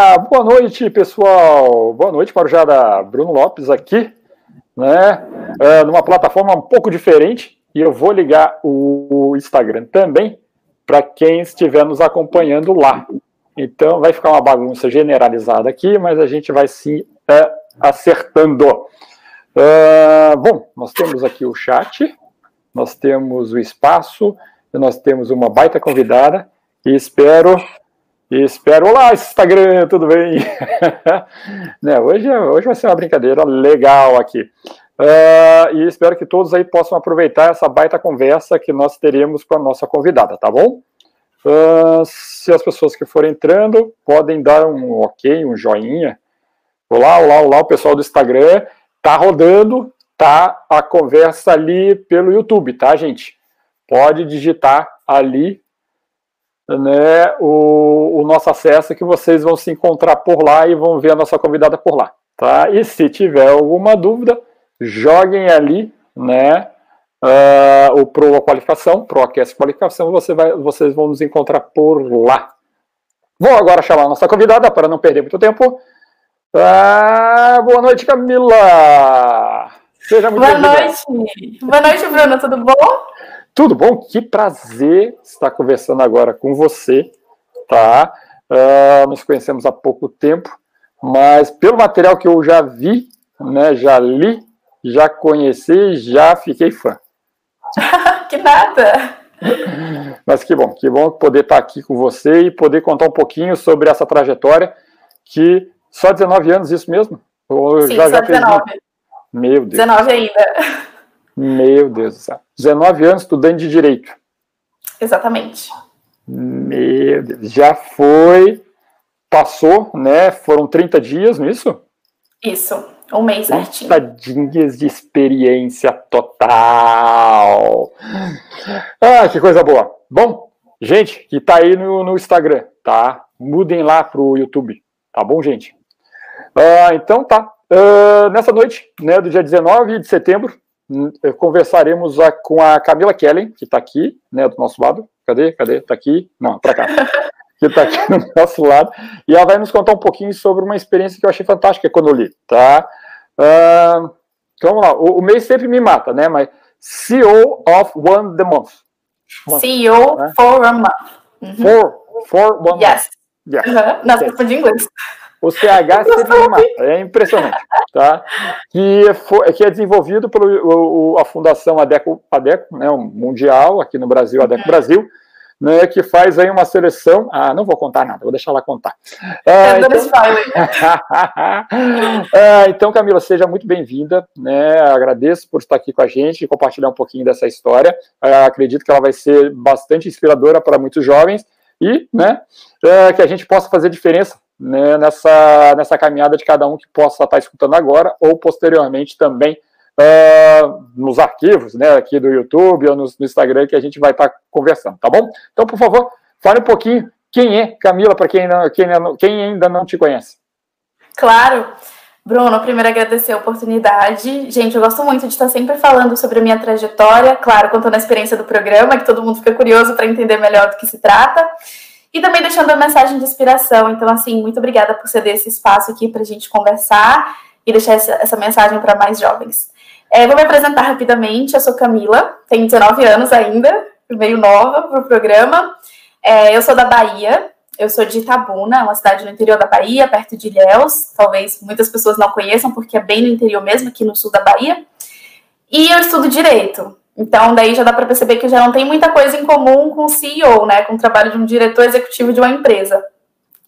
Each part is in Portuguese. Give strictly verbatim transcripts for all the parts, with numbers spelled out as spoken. Ah, boa noite, pessoal. Boa noite, Marujada Bruno Lopes aqui, né? É, numa plataforma um pouco diferente, e eu vou ligar o Instagram também para quem estiver nos acompanhando lá. Então, vai ficar uma bagunça generalizada aqui, mas a gente vai se é, acertando. É, bom, nós temos aqui o chat, nós temos o espaço, nós temos uma baita convidada, e espero... E espero, olá, Instagram, tudo bem? Né, hoje, hoje vai ser uma brincadeira legal aqui. Uh, e espero que todos aí possam aproveitar essa baita conversa que nós teremos com a nossa convidada, tá bom? Uh, se as pessoas que forem entrando, podem dar um ok, um joinha. Olá, olá, olá, o pessoal do Instagram. Tá rodando, tá a conversa ali pelo YouTube, tá, gente? Pode digitar ali, né, o, o nosso acesso, que vocês vão se encontrar por lá e vão ver a nossa convidada por lá, tá? E se tiver alguma dúvida, joguem ali, né, uh, o Pro Qualificação, Pro Qualificação, você vai, vocês vão nos encontrar por lá. Vou agora chamar a nossa convidada, para não perder muito tempo. Uh, boa noite, Camila! Seja muito bem-vinda. Boa noite! Boa noite, Bruno, tudo bom? Tudo bom? Que prazer estar conversando agora com você, tá? Uh, nos conhecemos há pouco tempo, mas pelo material que eu já vi, né, já li, já conheci, já fiquei fã. Que nada! Mas que bom, que bom poder estar aqui com você e poder contar um pouquinho sobre essa trajetória, que só dezenove anos, isso mesmo? Ou Sim, já, só já dezenove. Fez... Meu Deus. dezenove ainda. Meu Deus do céu. dezenove anos estudante de Direito. Exatamente. Meu Deus. Já foi, passou, né? Foram trinta dias, não é isso? Isso. Um mês certinho. trinta dias de experiência total. Ah, que coisa boa. Bom, gente, que tá aí no, no Instagram, tá? Mudem lá pro YouTube, tá bom, gente? Ah, então, tá. Ah, nessa noite, né, do dia dezenove de setembro, conversaremos com a Camila Kellen, que está aqui, né, do nosso lado. Cadê? Cadê? Está aqui? Não, para cá. Que está aqui do nosso lado. E ela vai nos contar um pouquinho sobre uma experiência que eu achei fantástica quando eu li, tá? Uh, então, vamos lá. O, o mês sempre me mata, né? Mas C E O of One the Month. month C E O né? for One Month. Uhum. For, for One yes. Month. Yes. Uhum. Nossa, yes. Eu de inglês. O C H sempre me mata, é impressionante, tá? Que, foi, que é desenvolvido pela a Fundação Adecco, Adecco, né, um mundial, aqui no Brasil, Adecco Brasil, né, que faz aí uma seleção... Ah, não vou contar nada, vou deixar ela contar. Ah, então... ah, então, Camila, seja muito bem-vinda, né? Agradeço por estar aqui com a gente e compartilhar um pouquinho dessa história. Ah, acredito que ela vai ser bastante inspiradora para muitos jovens e, né, é, que a gente possa fazer diferença, né, nessa, nessa caminhada de cada um que possa estar escutando agora ou posteriormente também uh, nos arquivos, né, aqui do YouTube ou no, no Instagram, que a gente vai estar conversando, tá bom? Então, por favor, fale um pouquinho quem é Camila, para quem, quem, quem ainda não te conhece. Claro. Bruno, primeiro agradecer a oportunidade. Gente, eu gosto muito de estar sempre falando sobre a minha trajetória, claro, contando a experiência do programa, que todo mundo fica curioso para entender melhor do que se trata. E também deixando a mensagem de inspiração. Então, assim, muito obrigada por ceder esse espaço aqui para a gente conversar e deixar essa, essa mensagem para mais jovens. É, vou me apresentar rapidamente. Eu sou Camila, tenho dezenove anos ainda, meio nova para o programa. É, eu sou da Bahia, eu sou de Itabuna, uma cidade no interior da Bahia, perto de Ilhéus. Talvez muitas pessoas não conheçam, porque é bem no interior mesmo, aqui no sul da Bahia. E eu estudo Direito. Então, daí já dá para perceber que já não tem muita coisa em comum com o C E O, né? Com o trabalho de um diretor executivo de uma empresa.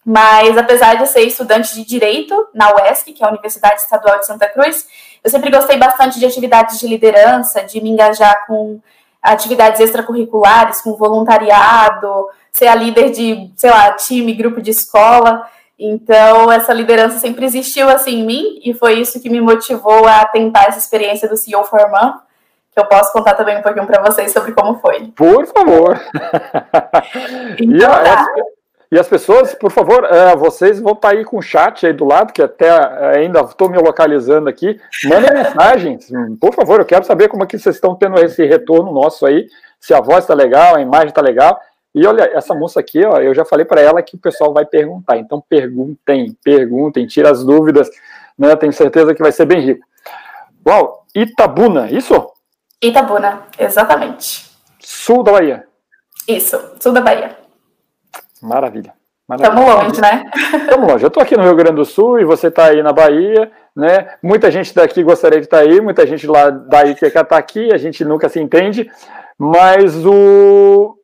Mas, apesar de eu ser estudante de Direito na U E S C, que é a Universidade Estadual de Santa Cruz, eu sempre gostei bastante de atividades de liderança, de me engajar com atividades extracurriculares, com voluntariado, ser a líder de, sei lá, time, grupo de escola. Então, essa liderança sempre existiu assim em mim e foi isso que me motivou a tentar essa experiência do C E O for One Month, que eu posso contar também um pouquinho para vocês sobre como foi. Por favor! Então, e, a, tá. as, e as pessoas, por favor, uh, vocês vão estar tá aí com o chat aí do lado, que até uh, ainda estou me localizando aqui. Mandem mensagens, por favor, eu quero saber como é que vocês estão tendo esse retorno nosso aí, se a voz está legal, a imagem está legal. E olha, essa moça aqui, ó, eu já falei para ela que o pessoal vai perguntar, então perguntem, perguntem, tira as dúvidas, né? Tenho certeza que vai ser bem rico. Uau, Itabuna, isso? Itabuna, exatamente. Sul da Bahia. Isso, sul da Bahia. Maravilha. Estamos longe, né? Estamos longe. Eu estou aqui no Rio Grande do Sul e você está aí na Bahia, né? Muita gente daqui gostaria de estar tá aí, muita gente lá daí quer estar tá aqui, a gente nunca se entende, mas o,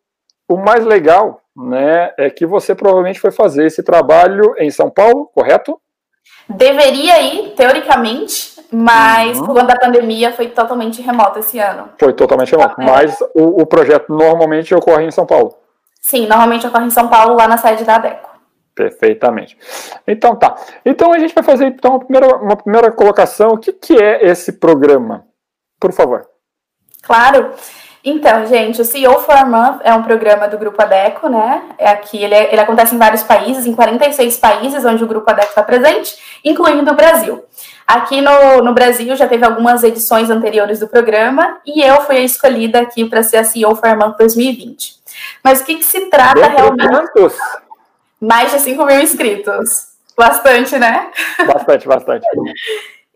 o mais legal, né, é que você provavelmente foi fazer esse trabalho em São Paulo, correto? Deveria ir, teoricamente, mas uhum. por conta da pandemia foi totalmente remoto esse ano. Foi totalmente remoto, é. Mas o, o projeto normalmente ocorre em São Paulo. Sim, normalmente ocorre em São Paulo, lá na sede da Adecco. Perfeitamente. Então tá. Então a gente vai fazer então, uma, primeira, uma primeira colocação. O que, que é esse programa? Por favor. Claro. Então, gente, o C E O for One Month é um programa do Grupo Adecco, né? É aqui, ele, ele acontece em vários países, em quarenta e seis países onde o Grupo Adecco está presente, incluindo o Brasil. Aqui no, no Brasil já teve algumas edições anteriores do programa e eu fui a escolhida aqui para ser a C E O for One Month dois mil e vinte. Mas o que, que se trata Dentro realmente? Quantos? Mais de cinco mil inscritos. Bastante, né? Bastante, bastante.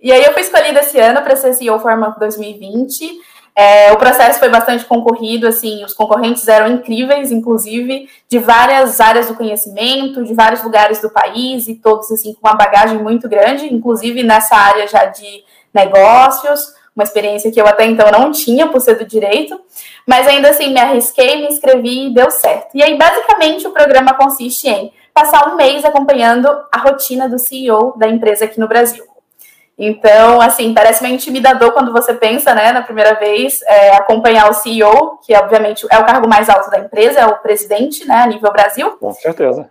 E aí eu fui escolhida esse ano para ser C E O for One Month dois mil e vinte. É, o processo foi bastante concorrido, assim, os concorrentes eram incríveis, inclusive, de várias áreas do conhecimento, de vários lugares do país, e todos, assim, com uma bagagem muito grande, inclusive nessa área já de negócios, uma experiência que eu até então não tinha, por ser do direito, mas ainda assim me arrisquei, me inscrevi e deu certo. E aí, basicamente, o programa consiste em passar um mês acompanhando a rotina do C E O da empresa aqui no Brasil. Então, assim, parece meio intimidador quando você pensa, né, na primeira vez, é, acompanhar o C E O, que obviamente é o cargo mais alto da empresa, é o presidente, né, a nível Brasil. Com certeza.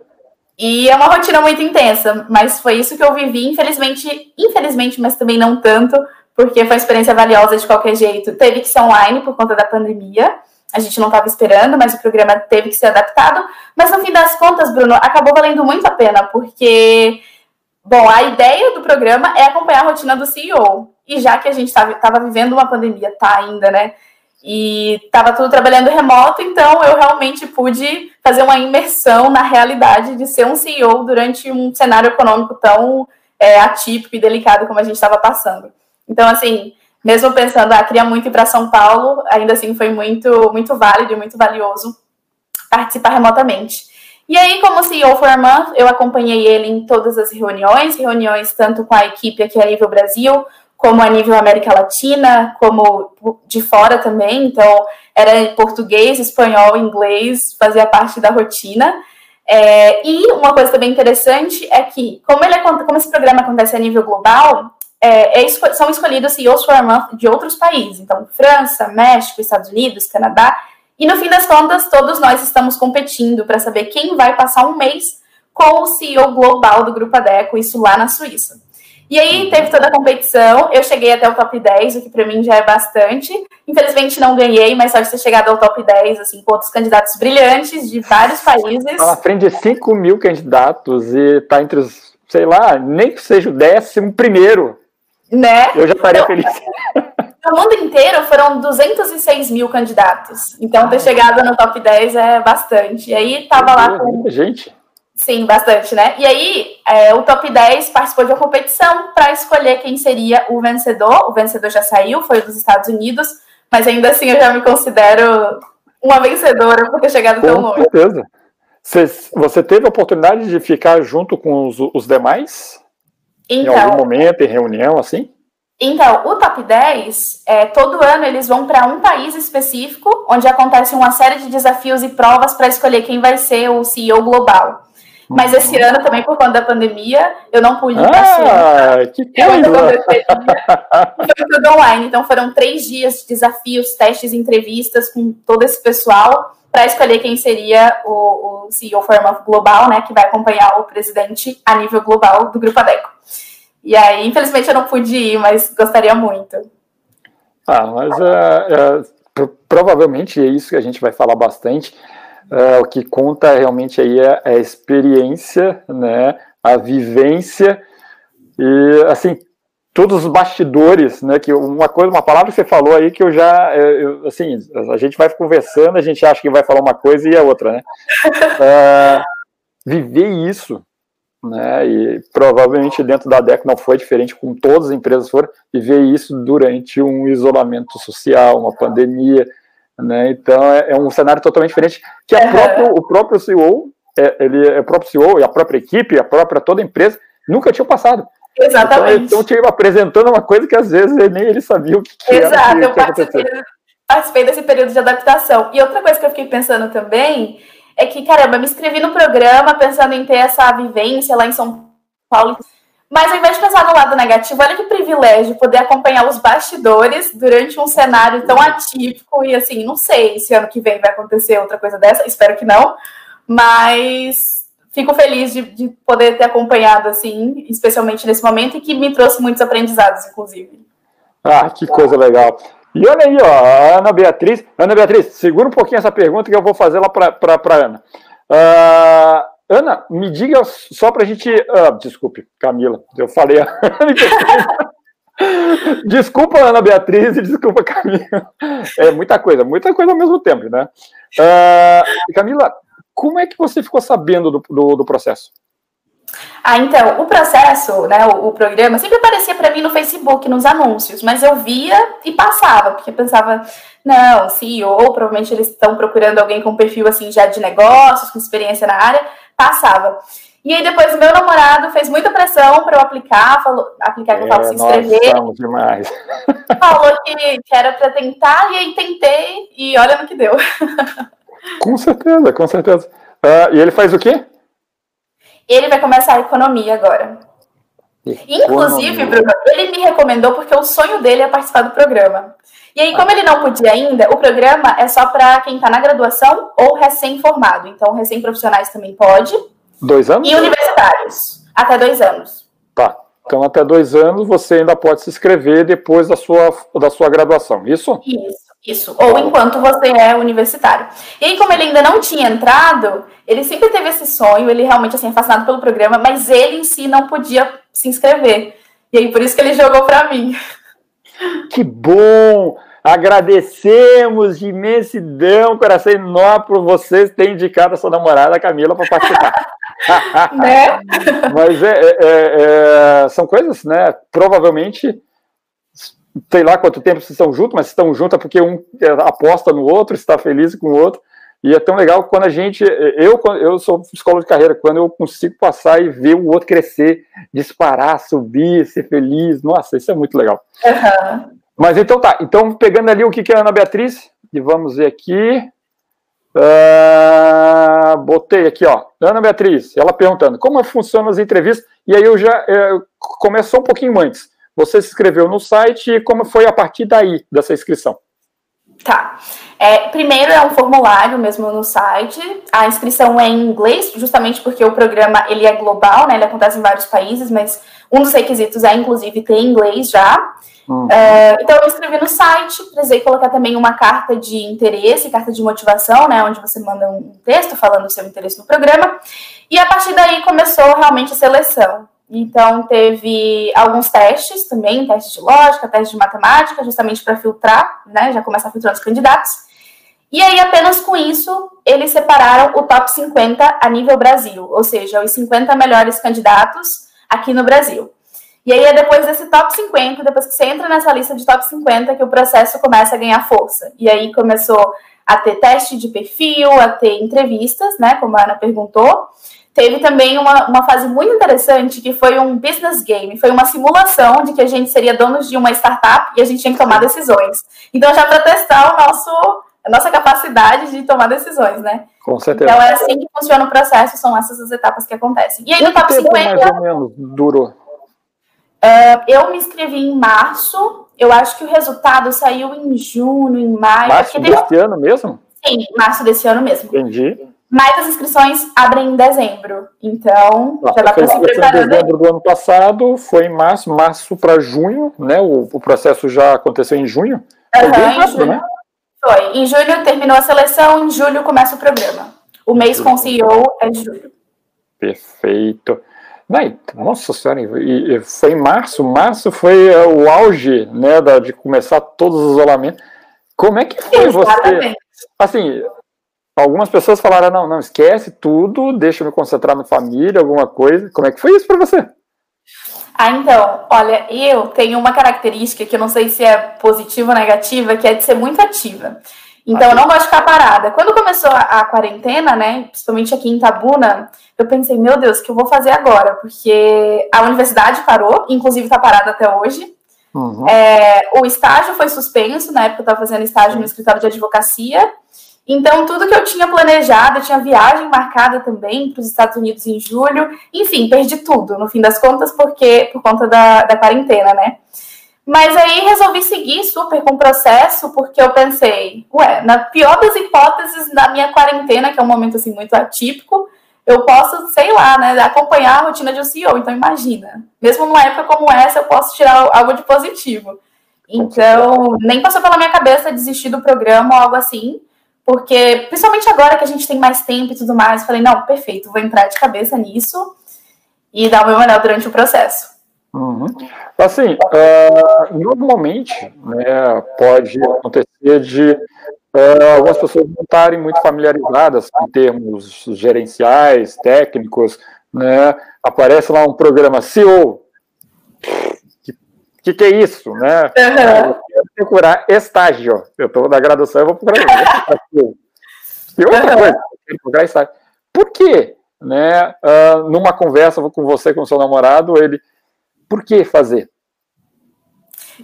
E é uma rotina muito intensa, mas foi isso que eu vivi, infelizmente, infelizmente, mas também não tanto, porque foi uma experiência valiosa de qualquer jeito. Teve que ser online por conta da pandemia, a gente não estava esperando, mas o programa teve que ser adaptado. Mas no fim das contas, Bruno, acabou valendo muito a pena, porque, bom, a ideia do programa é acompanhar a rotina do C E O. E já que a gente estava vivendo uma pandemia, tá ainda, né? E estava tudo trabalhando remoto, então eu realmente pude fazer uma imersão na realidade de ser um C E O durante um cenário econômico tão é, atípico e delicado como a gente estava passando. Então, assim, mesmo pensando, ah, queria muito ir para São Paulo, ainda assim foi muito, muito válido e muito valioso participar remotamente. E aí, como C E O for One Month, eu acompanhei ele em todas as reuniões, reuniões tanto com a equipe aqui a nível Brasil, como a nível América Latina, como de fora também, então era português, espanhol, inglês, fazia parte da rotina. É, e uma coisa também interessante é que, como, ele, como esse programa acontece a nível global, É, é, são escolhidos C E Os for One Month de outros países, então França, México, Estados Unidos, Canadá, e no fim das contas todos nós estamos competindo para saber quem vai passar um mês com o C E O global do Grupo Adecco, isso lá na Suíça. E aí teve toda a competição, eu cheguei até o top dez, o que para mim já é bastante, infelizmente não ganhei, mas só de ter chegado ao top dez, assim, com outros candidatos brilhantes de vários países. Tá na frente de cinco mil candidatos e tá entre os, sei lá, nem que seja o décimo primeiro. Né? Eu já estaria então, feliz. No mundo inteiro foram duzentos e seis mil candidatos. Então, ter chegado no top dez é bastante. E aí, tava lá com muita gente. Sim, bastante, né? E aí, é, o top dez participou de uma competição para escolher quem seria o vencedor. O vencedor já saiu, foi dos Estados Unidos. Mas ainda assim, eu já me considero uma vencedora por ter chegado tão longe. Com certeza. Você, você teve a oportunidade de ficar junto com os, os demais? Então, em algum momento, em reunião, assim? Então, o top dez, é, todo ano eles vão para um país específico, onde acontece uma série de desafios e provas para escolher quem vai ser o C E O global. Mas esse uhum. ano, também por conta da pandemia, eu não pude ah, passar. Que coisa! Foi tudo online, então foram três dias de desafios, testes, entrevistas com todo esse pessoal para escolher quem seria o, o C E O for One Month global, né, que vai acompanhar o presidente a nível global do Grupo Adecco. E aí, infelizmente, eu não pude ir, mas gostaria muito. Ah, mas uh, uh, pro, provavelmente é isso que a gente vai falar bastante. Uh, o que conta realmente aí é a experiência, né, a vivência. E, assim, todos os bastidores, né, que uma coisa, uma palavra que você falou aí que eu já, eu, assim, a gente vai conversando, a gente acha que vai falar uma coisa e a outra, né, é, viver isso, né, e provavelmente dentro da Adecco não foi diferente, com todas as empresas foram, viver isso durante um isolamento social, uma pandemia, né, então é, é um cenário totalmente diferente, que a próprio, o próprio C E O, é, ele, é o próprio C E O e a própria equipe, a própria, toda a empresa, nunca tinha passado. Exatamente. Então, te apresentando uma coisa que às vezes nem ele sabia o que, que era. Exato, que, eu que participei, participei desse período de adaptação. E outra coisa que eu fiquei pensando também é que, caramba, me inscrevi no programa pensando em ter essa vivência lá em São Paulo. Mas ao invés de pensar no lado negativo, olha que privilégio poder acompanhar os bastidores durante um cenário tão atípico. E assim, não sei se ano que vem vai acontecer outra coisa dessa, espero que não. Mas... fico feliz de, de poder ter acompanhado, assim, especialmente nesse momento, e que me trouxe muitos aprendizados, inclusive. Ah, que coisa legal. E olha aí, ó, a Ana Beatriz. Ana Beatriz, segura um pouquinho essa pergunta que eu vou fazer lá para a Ana. Uh, Ana, me diga só para a gente... Uh, desculpe, Camila, eu falei... A... Desculpa, Ana Beatriz, e desculpa, Camila. É muita coisa, muita coisa ao mesmo tempo, né? Uh, Camila... como é que você ficou sabendo do, do, do processo? Ah, então, o processo, né, o, o programa, sempre aparecia para mim no Facebook, nos anúncios, mas eu via e passava, porque eu pensava, não, C E O, provavelmente eles estão procurando alguém com perfil, assim, já de negócios, com experiência na área, passava. E aí depois o meu namorado fez muita pressão para eu aplicar, falou, aplicar que eu falo, se inscrever. Falou que, que era para tentar, e aí tentei, e olha no que deu. Com certeza, com certeza. Uh, e ele faz o quê? Ele vai começar a economia agora. Economia. Inclusive, Bruno, ele me recomendou porque o sonho dele é participar do programa. E aí, como ele não podia ainda, o programa é só para quem está na graduação ou recém-formado. Então, recém-profissionais também pode. Dois anos? E universitários. Até dois anos. Tá. Então, até dois anos, você ainda pode se inscrever depois da sua, da sua graduação, isso? Isso. Isso, ou enquanto você é universitário. E aí, como ele ainda não tinha entrado, ele sempre teve esse sonho, ele realmente assim, é fascinado pelo programa, mas ele em si não podia se inscrever. E aí, por isso que ele jogou para mim. Que bom! Agradecemos de imensidão, coração enorme, por vocês terem indicado a sua namorada, Camila, para participar. Né? Mas é, é, é, são coisas, né? Provavelmente... sei lá quanto tempo vocês estão juntos, mas estão juntos é porque um aposta no outro, está feliz com o outro, e é tão legal quando a gente, eu, eu sou psicólogo de carreira, quando eu consigo passar e ver o outro crescer, disparar, subir, ser feliz, nossa, isso é muito legal. Uhum. Mas então tá, então pegando ali o que que é a Ana Beatriz, e vamos ver aqui, uh, botei aqui, ó, Ana Beatriz, ela perguntando, como funcionam as entrevistas, e aí eu já, eu, começou um pouquinho antes, você se inscreveu no site e como foi a partir daí, dessa inscrição? Tá. É, primeiro é um formulário mesmo no site. A inscrição é em inglês, justamente porque o programa ele é global, né? Ele acontece em vários países, mas um dos requisitos é, inclusive, ter inglês já. Uhum. É, então, eu me inscrevi no site, precisei colocar também uma carta de interesse, carta de motivação, né? Onde você manda um texto falando do seu interesse no programa. E a partir daí começou realmente a seleção. Então, teve alguns testes também, teste de lógica, teste de matemática, justamente para filtrar, né, já começar a filtrar os candidatos. E aí, apenas com isso, eles separaram o top cinquenta a nível Brasil, ou seja, os cinquenta melhores candidatos aqui no Brasil. E aí, é depois desse top cinquenta, depois que você entra nessa lista de top cinquenta, que o processo começa a ganhar força. E aí, começou a ter teste de perfil, a ter entrevistas, né, como a Ana perguntou. Teve também uma, uma fase muito interessante, que foi um business game, foi uma simulação de que a gente seria donos de uma startup e a gente tinha que tomar decisões. Então, já para testar o nosso, a nossa capacidade de tomar decisões, né? Com certeza. Então, é assim que funciona o processo, são essas as etapas que acontecem. E aí, no top cinquenta... Quanto tempo mais ou menos durou? Uh, eu me inscrevi em março, eu acho que o resultado saiu em junho, em maio... Março desse teve... ano mesmo? Sim, março desse ano mesmo. Entendi. Mas as inscrições abrem em dezembro, então ah, já dá para se preparar. Em dezembro do ano passado, foi em março, março para junho, né? O, o processo já aconteceu em junho. Uhum, foi, em junho, né? Foi. Em junho terminou a seleção, em julho começa o programa. O mês com o C E O é julho. Perfeito. Daí, nossa senhora, e, e foi em março, março foi uh, o auge, né, da, de começar todos os isolamentos. Como é que foi Exatamente. Você? Assim, algumas pessoas falaram, não, não, esquece tudo, deixa eu me concentrar na família, alguma coisa. Como é que foi isso para você? Ah, então, olha, eu tenho uma característica que eu não sei se é positiva ou negativa, que é de ser muito ativa. Então, eu não gosto de ficar parada. Quando começou a, a quarentena, né, principalmente aqui em Itabuna, eu pensei, meu Deus, o que eu vou fazer agora? Porque a universidade parou, inclusive está parada até hoje. Uhum. É, o estágio foi suspenso, na época eu estava fazendo estágio no escritório de advocacia. Então, tudo que eu tinha planejado, eu tinha viagem marcada também para os Estados Unidos em julho. Enfim, perdi tudo, no fim das contas, porque, por conta da, da quarentena, né? Mas aí resolvi seguir super com o processo, porque eu pensei, ué, na pior das hipóteses da minha quarentena, que é um momento assim muito atípico, eu posso, sei lá, né, acompanhar a rotina de um C E O. Então imagina, mesmo numa época como essa, eu posso tirar algo de positivo. Então nem passou pela minha cabeça desistir do programa ou algo assim, porque principalmente agora que a gente tem mais tempo e tudo mais, falei, não, perfeito, vou entrar de cabeça nisso e dar o meu melhor durante o processo. Uhum. Assim, uh, normalmente, né, pode acontecer de uh, algumas pessoas não estarem muito familiarizadas em termos gerenciais, técnicos, né? Aparece lá um programa C E O, que que, que é isso, né? Uhum. Eu quero procurar estágio, eu estou na graduação, eu vou procurar estágio. E outra coisa, eu quero procurar estágio. Por quê? Né, uh, numa conversa com você, com seu namorado, ele... Por que fazer?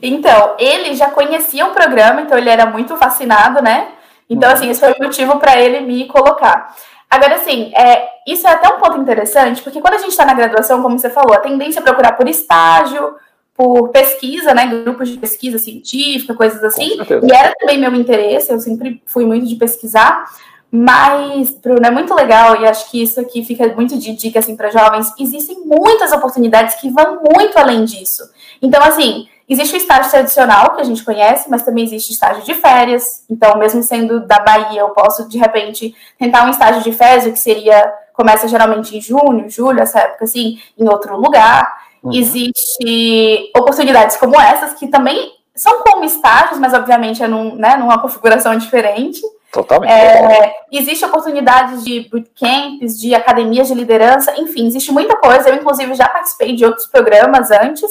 Então, ele já conhecia o programa, então ele era muito fascinado, né? Então, assim, esse foi o motivo para ele me colocar. Agora, assim, é, isso é até um ponto interessante, porque quando a gente está na graduação, como você falou, a tendência é procurar por estágio, por pesquisa, né? Grupos de pesquisa científica, coisas assim. E era também meu interesse, eu sempre fui muito de pesquisar. Mas, Bruno, é muito legal, e acho que isso aqui fica muito de dica, assim, para jovens, existem muitas oportunidades que vão muito além disso. Então, assim, existe o estágio tradicional, que a gente conhece, mas também existe estágio de férias. Então, mesmo sendo da Bahia, eu posso, de repente, tentar um estágio de férias, que seria, começa geralmente em junho, julho, essa época, assim, em outro lugar. Uhum. Existem oportunidades como essas, que também são como estágios, mas, obviamente, é num, né, numa configuração diferente. Totalmente. É, existe oportunidades de bootcamps, de academias de liderança, enfim, existe muita coisa. Eu, inclusive, já participei de outros programas antes.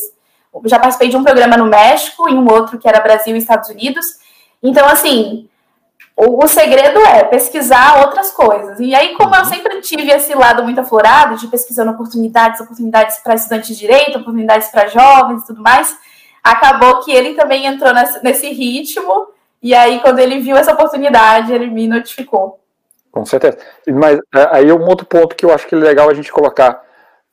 Já participei de um programa no México e um outro que era Brasil e Estados Unidos. Então, assim, o, o segredo é pesquisar outras coisas. E aí, como eu sempre tive esse lado muito aflorado, de pesquisando oportunidades, oportunidades para estudantes de direito, oportunidades para jovens e tudo mais, acabou que ele também entrou nesse, nesse ritmo. E aí, quando ele viu essa oportunidade, ele me notificou. Com certeza. Mas aí é um outro ponto que eu acho que é legal a gente colocar.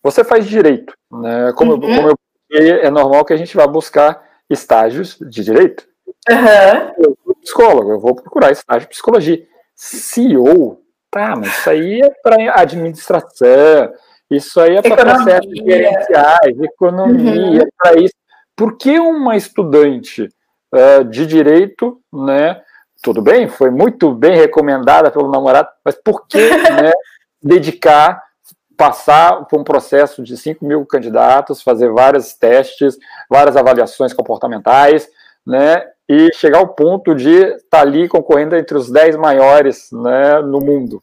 Você faz direito, né? Como, uhum. eu, como eu é normal que a gente vá buscar estágios de direito. Uhum. Eu sou psicólogo, eu vou procurar estágio de psicologia. C E O, tá, mas isso aí é para administração, isso aí é para processos gerenciais, economia, uhum. para isso. Por que uma estudante de direito, né, tudo bem, foi muito bem recomendada pelo namorado, mas por que, né, dedicar, passar por um processo de cinco mil candidatos, fazer vários testes, várias avaliações comportamentais, né, e chegar ao ponto de estar ali concorrendo entre os dez maiores, né, no mundo?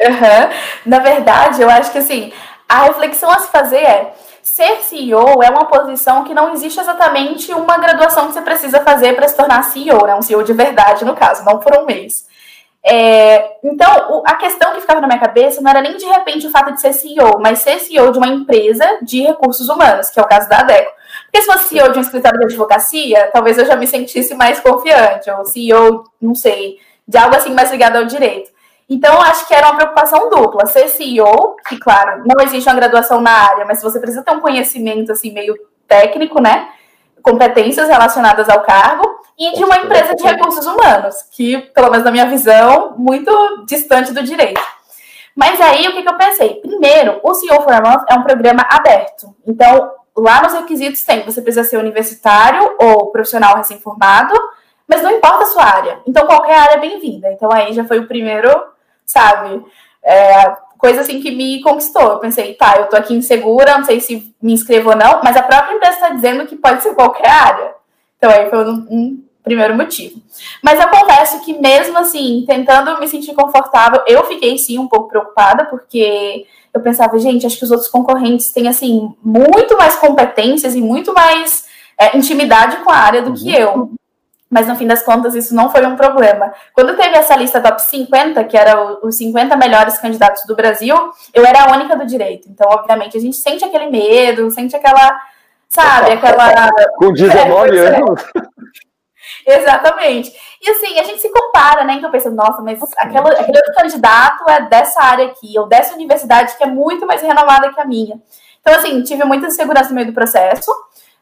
Uhum. Na verdade, eu acho que, assim, a reflexão a se fazer é: ser C E O é uma posição que não existe exatamente uma graduação que você precisa fazer para se tornar C E O, né? Um C E O de verdade, no caso, não por um mês. É, então, o, a questão que ficava na minha cabeça não era nem de repente o fato de ser C E O, mas ser C E O de uma empresa de recursos humanos, que é o caso da Adecco. Porque se fosse C E O de um escritório de advocacia, talvez eu já me sentisse mais confiante, ou C E O, não sei, de algo assim mais ligado ao direito. Então, acho que era uma preocupação dupla. Ser C E O, que, claro, não existe uma graduação na área, mas você precisa ter um conhecimento, assim, meio técnico, né? Competências relacionadas ao cargo. E de uma empresa de recursos humanos, que, pelo menos na minha visão, muito distante do direito. Mas aí, o que, que eu pensei? Primeiro, o C E O for One Month é um programa aberto. Então, lá nos requisitos tem, você precisa ser universitário ou profissional recém-formado, mas não importa a sua área. Então, qualquer área é bem-vinda. Então, aí já foi o primeiro... sabe, é, coisa assim que me conquistou. Eu pensei, tá, eu tô aqui insegura, não sei se me inscrevo ou não, mas a própria empresa tá dizendo que pode ser qualquer área. Então aí foi um, um primeiro motivo. Mas eu confesso que mesmo assim, tentando me sentir confortável, eu fiquei sim um pouco preocupada, porque eu pensava, gente, acho que os outros concorrentes têm assim muito mais competências e muito mais é, intimidade com a área do uhum. que eu. Mas, no fim das contas, isso não foi um problema. Quando teve essa lista top cinquenta, que era os cinquenta melhores candidatos do Brasil, eu era a única do direito. Então, obviamente, a gente sente aquele medo, sente aquela, sabe, aquela... Com dezenove é, anos. Exatamente. E, assim, a gente se compara, né? Então, eu penso, nossa, mas aquela, aquele outro candidato é dessa área aqui, ou dessa universidade que é muito mais renomada que a minha. Então, assim, tive muita insegurança no meio do processo.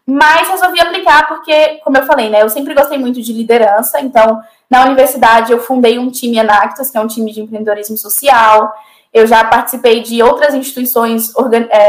Mas resolvi aplicar porque, como eu falei, né, eu sempre gostei muito de liderança. Então, na universidade, eu fundei um time Enactus, que é um time de empreendedorismo social. Eu já participei de outras instituições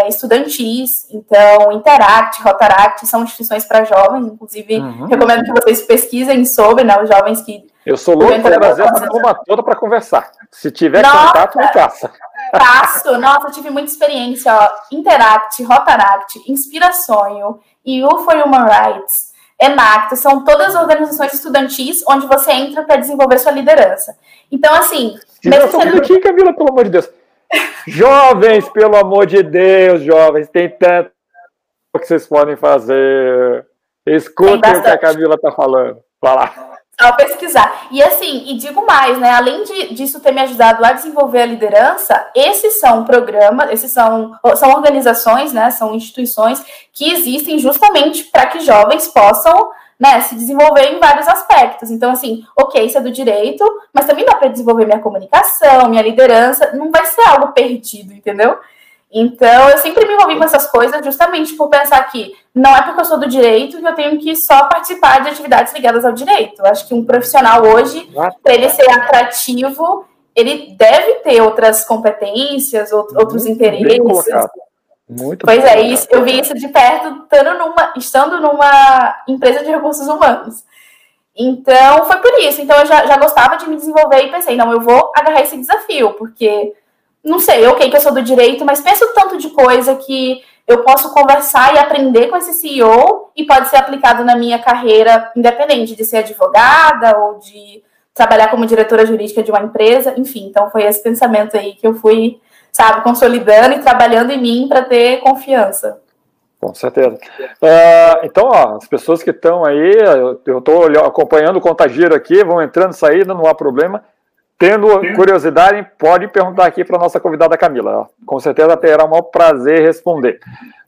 estudantis. Então, Interact, Rotaract, são instituições para jovens. Inclusive, uhum. recomendo que vocês pesquisem sobre, né, os jovens que... Eu sou louco para trazer essa turma toda para conversar. Se tiver Nossa. contato, me caça. Passo, nossa, eu tive muita experiência, ó, Interact, Rotaract, Inspira Sonho, Youth for Human Rights, Enactus, são todas organizações estudantis onde você entra para desenvolver sua liderança. Então, assim... Mesmo sendo... aqui, Camila, pelo amor de Deus. Jovens, pelo amor de Deus, jovens, tem tanto que vocês podem fazer. Escutem o que a Camila está falando. Vai lá. Ao pesquisar. E assim, e digo mais, né? Além de, disso ter me ajudado a desenvolver a liderança, esses são programas, esses são, são organizações, né? São instituições que existem justamente para que jovens possam, né, se desenvolver em vários aspectos. Então, assim, ok, isso é do direito, mas também dá para desenvolver minha comunicação, minha liderança, não vai ser algo perdido, entendeu? Então, eu sempre me envolvi com essas coisas justamente por pensar que não é porque eu sou do direito que eu tenho que só participar de atividades ligadas ao direito. Eu acho que um profissional hoje, para ele ser atrativo, ele deve ter outras competências, outros muito interesses. Muito pois bom, é, isso, eu vi isso de perto estando numa, estando numa empresa de recursos humanos. Então, foi por isso. Então, eu já, já gostava de me desenvolver e pensei, não, eu vou agarrar esse desafio, porque... Não sei, ok, que eu sou do direito, mas penso tanto de coisa que eu posso conversar e aprender com esse C E O e pode ser aplicado na minha carreira, independente de ser advogada ou de trabalhar como diretora jurídica de uma empresa, enfim. Então, foi esse pensamento aí que eu fui, sabe, consolidando e trabalhando em mim para ter confiança. Com certeza. Uh, então, ó, as pessoas que estão aí, eu estou acompanhando o Contagiro aqui, vão entrando e saindo, não há problema. Tendo curiosidade, pode perguntar aqui para a nossa convidada Camila. Com certeza terá o maior prazer responder.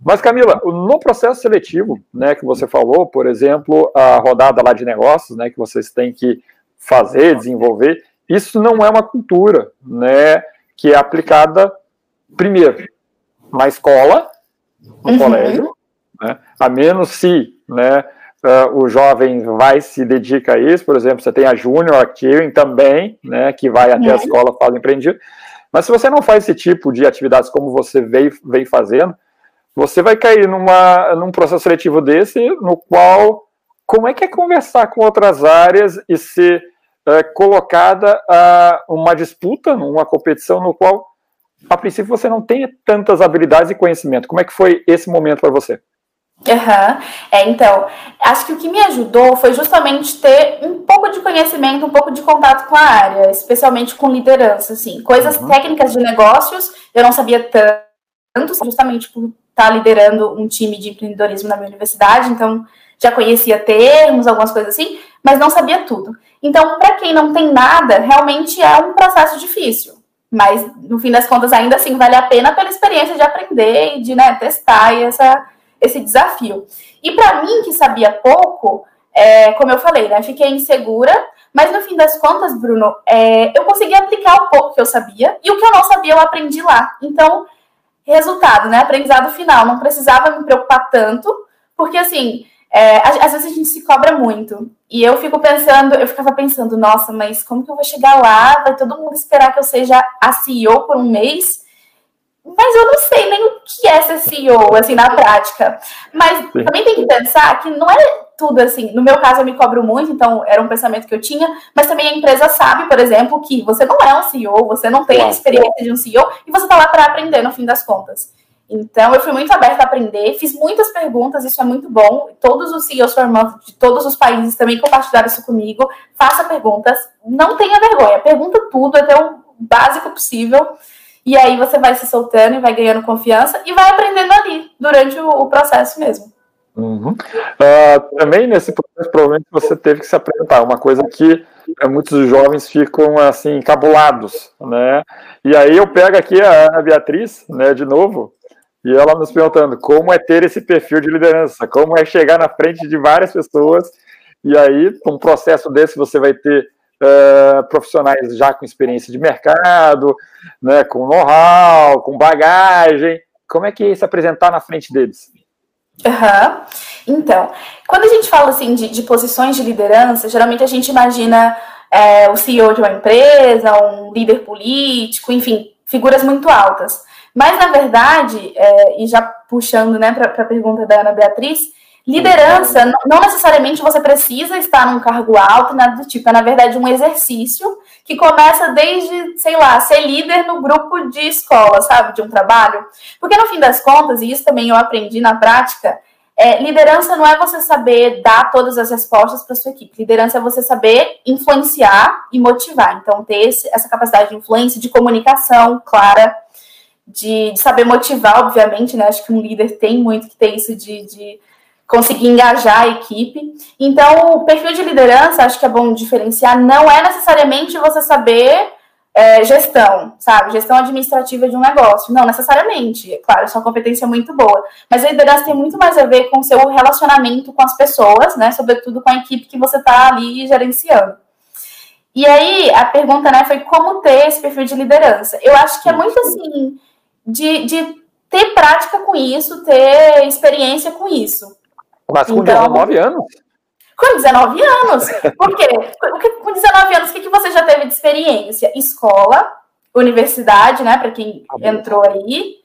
Mas, Camila, no processo seletivo, né, que você falou, por exemplo, a rodada lá de negócios, né, que vocês têm que fazer, desenvolver, isso não é uma cultura, né, que é aplicada, primeiro, na escola, no uhum. colégio, né, a menos se... né, Uh, o jovem vai se dedica a isso. Por exemplo, você tem a Junior Activing também, né, que vai até é. a escola, fala empreendido. Mas se você não faz esse tipo de atividades como você veio, veio fazendo, você vai cair numa, num processo seletivo desse, no qual, como é que é conversar com outras áreas e ser uh, colocada a uma disputa, uma competição no qual, a princípio, você não tem tantas habilidades e conhecimento. Como é que foi esse momento para você? Uhum. É, então, acho que o que me ajudou foi justamente ter um pouco de conhecimento, um pouco de contato com a área, especialmente com liderança, assim, coisas uhum. técnicas de negócios, eu não sabia tanto, justamente por estar liderando um time de empreendedorismo na minha universidade, então já conhecia termos, algumas coisas assim, mas não sabia tudo. Então, para quem não tem nada, realmente é um processo difícil. Mas, no fim das contas, ainda assim, vale a pena pela experiência de aprender e de, né, testar e essa... esse desafio. E para mim, que sabia pouco, é, como eu falei, né, fiquei insegura, mas no fim das contas, Bruno, é, eu consegui aplicar o pouco que eu sabia, e o que eu não sabia eu aprendi lá. Então, resultado, né, aprendizado final, não precisava me preocupar tanto, porque assim, é, às vezes a gente se cobra muito, e eu fico pensando, eu ficava pensando, nossa, mas como que eu vou chegar lá, vai todo mundo esperar que eu seja a C E O por um mês? Mas eu não sei nem o que é ser C E O, assim, na prática. Mas também tem que pensar que não é tudo, assim, no meu caso eu me cobro muito, então era um pensamento que eu tinha, mas também a empresa sabe, por exemplo, que você não é um C E O, você não tem a experiência de um C E O e você está lá para aprender no fim das contas. Então eu fui muito aberta a aprender, fiz muitas perguntas, isso é muito bom, todos os C E Os for Month de todos os países também compartilharam isso comigo, faça perguntas, não tenha vergonha, pergunta tudo até o básico possível. E aí você vai se soltando e vai ganhando confiança e vai aprendendo ali, durante o, o processo mesmo. Uhum. Uh, também nesse processo, provavelmente você teve que se apresentar, uma coisa que muitos jovens ficam assim, encabulados, né? E aí eu pego aqui a Ana Beatriz, né, de novo, e ela nos perguntando como é ter esse perfil de liderança, como é chegar na frente de várias pessoas, e aí um processo desse você vai ter Uh, profissionais já com experiência de mercado, né, com know-how, com bagagem. Como é que é se apresentar na frente deles? Uhum. Então, quando a gente fala assim de, de posições de liderança, geralmente a gente imagina é, o C E O de uma empresa, um líder político, enfim, figuras muito altas. Mas, na verdade, é, e já puxando, né, para a pergunta da Ana Beatriz, liderança, não necessariamente você precisa estar num cargo alto, nada do tipo. É, na verdade, um exercício que começa desde, sei lá, ser líder no grupo de escola, sabe? De um trabalho. Porque, no fim das contas, e isso também eu aprendi na prática, é, liderança não é você saber dar todas as respostas para sua equipe. Liderança é você saber influenciar e motivar. Então, ter esse, essa capacidade de influência, de comunicação clara, de, de saber motivar, obviamente, né? Acho que um líder tem muito que ter isso de... de conseguir engajar a equipe. Então, o perfil de liderança, acho que é bom diferenciar, não é necessariamente você saber é, gestão, sabe? Gestão administrativa de um negócio. Não necessariamente. É claro, isso é uma competência muito boa. Mas a liderança tem muito mais a ver com o seu relacionamento com as pessoas, né? Sobretudo com a equipe que você está ali gerenciando. E aí, a pergunta, né, foi como ter esse perfil de liderança. Eu acho que é muito assim, de, de ter prática com isso, ter experiência com isso. Mas com então, dezenove anos? Com dezenove anos. Por quê? Com dezenove anos, o que você já teve de experiência? Escola, universidade, né? Para quem entrou aí.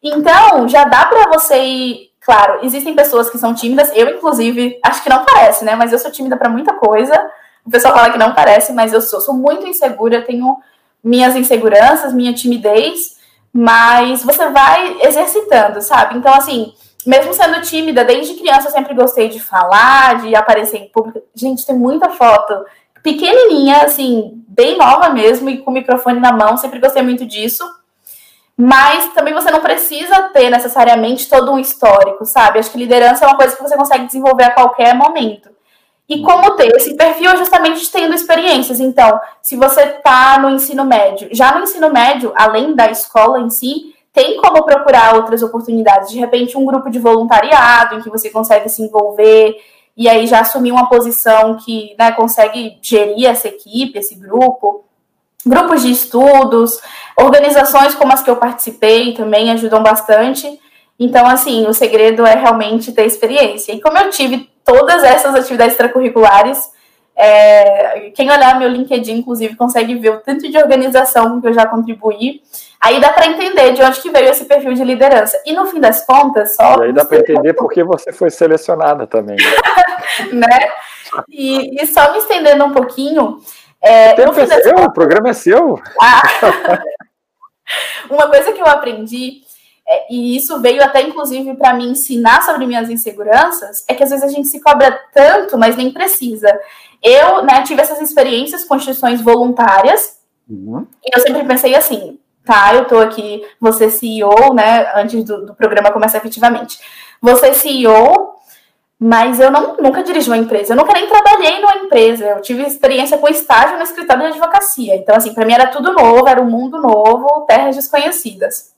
Então, já dá para você ir... Claro, existem pessoas que são tímidas. Eu, inclusive, acho que não parece, né? Mas eu sou tímida para muita coisa. O pessoal fala que não parece, mas eu sou. Sou muito insegura. Tenho minhas inseguranças, minha timidez. Mas você vai exercitando, sabe? Então, assim... Mesmo sendo tímida, desde criança eu sempre gostei de falar, de aparecer em público. Gente, tem muita foto pequenininha, assim, bem nova mesmo, e com o microfone na mão, sempre gostei muito disso. Mas também você não precisa ter necessariamente todo um histórico, sabe? Acho que liderança é uma coisa que você consegue desenvolver a qualquer momento. E como ter esse perfil é justamente tendo experiências. Então, se você está no ensino médio, já no ensino médio, além da escola em si, tem como procurar outras oportunidades. De repente, um grupo de voluntariado em que você consegue se envolver e aí já assumir uma posição que, né, consegue gerir essa equipe, esse grupo. Grupos de estudos, organizações como as que eu participei também ajudam bastante. Então, assim, o segredo é realmente ter experiência. E como eu tive todas essas atividades extracurriculares, é, quem olhar meu LinkedIn, inclusive, consegue ver o tanto de organização com que eu já contribuí. Aí dá para entender de onde que veio esse perfil de liderança. E no fim das contas, só... E aí dá para entender por que você foi selecionada também. Né? E, e só me estendendo um pouquinho... É, o, no fim é das seu, contas... o programa é seu. Ah, uma coisa que eu aprendi, é, e isso veio até inclusive para me ensinar sobre minhas inseguranças, é que às vezes a gente se cobra tanto, mas nem precisa. Eu, né, tive essas experiências com instituições voluntárias, uhum. E eu sempre pensei assim... Tá, eu tô aqui, você C E O, né, antes do, do programa começar efetivamente. Você C E O, mas eu não, nunca dirigi uma empresa, eu nunca nem trabalhei numa empresa, eu tive experiência com estágio no escritório de advocacia. Então, assim, pra mim era tudo novo, era um mundo novo, terras desconhecidas.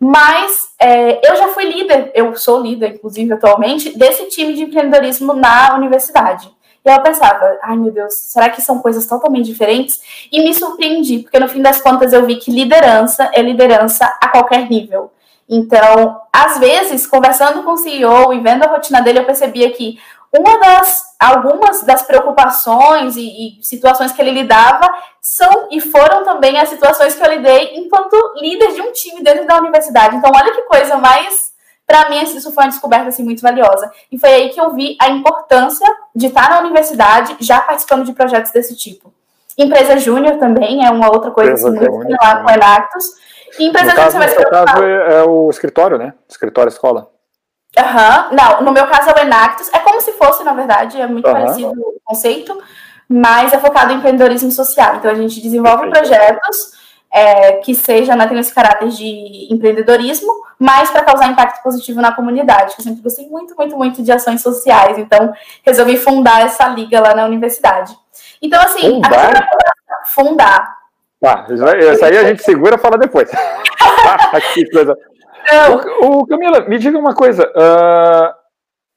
Mas é, eu já fui líder, eu sou líder, inclusive, atualmente, desse time de empreendedorismo na universidade. E eu pensava, ai meu Deus, será que são coisas totalmente diferentes? E me surpreendi, porque no fim das contas eu vi que liderança é liderança a qualquer nível. Então, às vezes, conversando com o C E O e vendo a rotina dele, eu percebia que uma das, algumas das preocupações e, e situações que ele lidava são e foram também as situações que eu lidei enquanto líder de um time dentro da universidade. Então, olha que coisa mais Para mim, isso foi uma descoberta assim, muito valiosa. E foi aí que eu vi a importância de estar na universidade já participando de projetos desse tipo. Empresa Júnior também é uma outra coisa assim, muito similar com o Enactus. E empresa Júnior, você vai se preocupar. No caso, é o escritório, né? Escritório escola. Aham. Uhum. Não, no meu caso é o Enactus. É como se fosse, na verdade, é muito uhum. parecido o conceito, mas é focado em empreendedorismo social. Então, a gente desenvolve Perfeito. projetos é, que sejam, né, tem esse caráter de empreendedorismo, mas para causar impacto positivo na comunidade. Eu sempre gostei muito, muito, muito de ações sociais. Então, resolvi fundar essa liga lá na universidade. Então, assim, fundar? a questão da fundar. Ah, essa aí a gente segura e fala depois. Que coisa. O, o Camila, me diga uma coisa.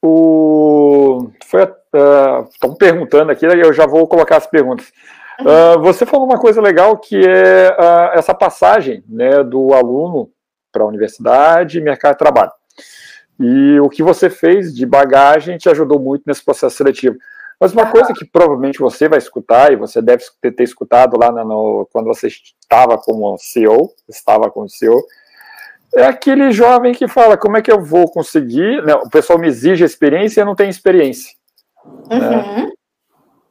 Uh, o, foi, uh, estão perguntando aqui, eu já vou colocar as perguntas. Uh, você falou uma coisa legal que é uh, essa passagem, né, do aluno para a universidade, mercado de trabalho. E o que você fez de bagagem te ajudou muito nesse processo seletivo. Mas uma coisa que provavelmente você vai escutar, e você deve ter escutado lá no, quando você estava como C E O, estava como C E O, é aquele jovem que fala, como é que eu vou conseguir, né, o pessoal me exige experiência e eu não tenho experiência. Uhum. Né?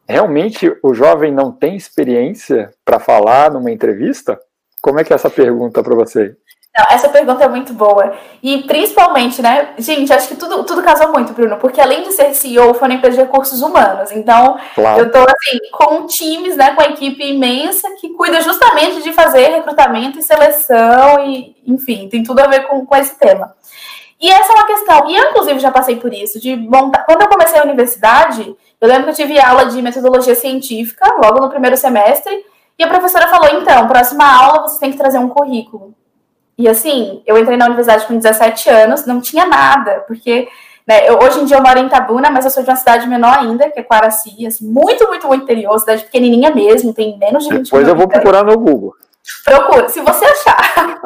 Realmente o jovem não tem experiência para falar numa entrevista? Como é que é essa pergunta para você? Não, essa pergunta é muito boa. E principalmente, né, gente, acho que tudo, tudo casou muito, Bruno, porque além de ser C E O, foi uma empresa de recursos humanos. Então, claro. eu tô assim, com times, né, com a equipe imensa que cuida justamente de fazer recrutamento e seleção e, enfim, tem tudo a ver com, com esse tema. E essa é uma questão, e eu, inclusive, já passei por isso, de montar. Quando eu comecei a universidade, eu lembro que eu tive aula de metodologia científica, logo no primeiro semestre, e a professora falou, então, próxima aula você tem que trazer um currículo. E assim, eu entrei na universidade com dezessete anos, não tinha nada, porque, né, eu, hoje em dia eu moro em Itabuna, mas eu sou de uma cidade menor ainda, que é Quaracias, muito, muito, muito interior, cidade pequenininha mesmo, tem menos de vinte mil. Depois eu vou procurar no Google. Procura, se você achar.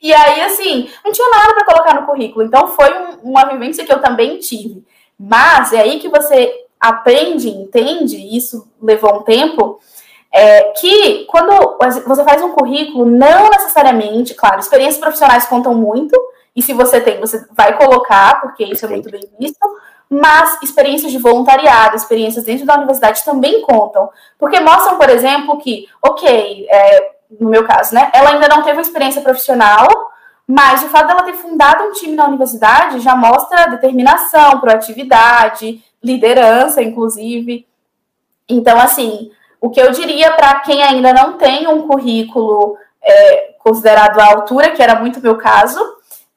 E aí, assim, não tinha nada para colocar no currículo, então foi um, uma vivência que eu também tive. Mas é aí que você aprende, entende, e isso levou um tempo... É, que quando você faz um currículo, não necessariamente, claro, experiências profissionais contam muito, e se você tem, você vai colocar, porque isso é muito bem visto, mas experiências de voluntariado, experiências dentro da universidade também contam, porque mostram, por exemplo, que, ok, é, no meu caso, né, ela ainda não teve uma experiência profissional, mas o fato dela ter fundado um time na universidade já mostra determinação, proatividade, liderança, inclusive. Então, assim... O que eu diria para quem ainda não tem um currículo é, considerado à altura, que era muito meu caso,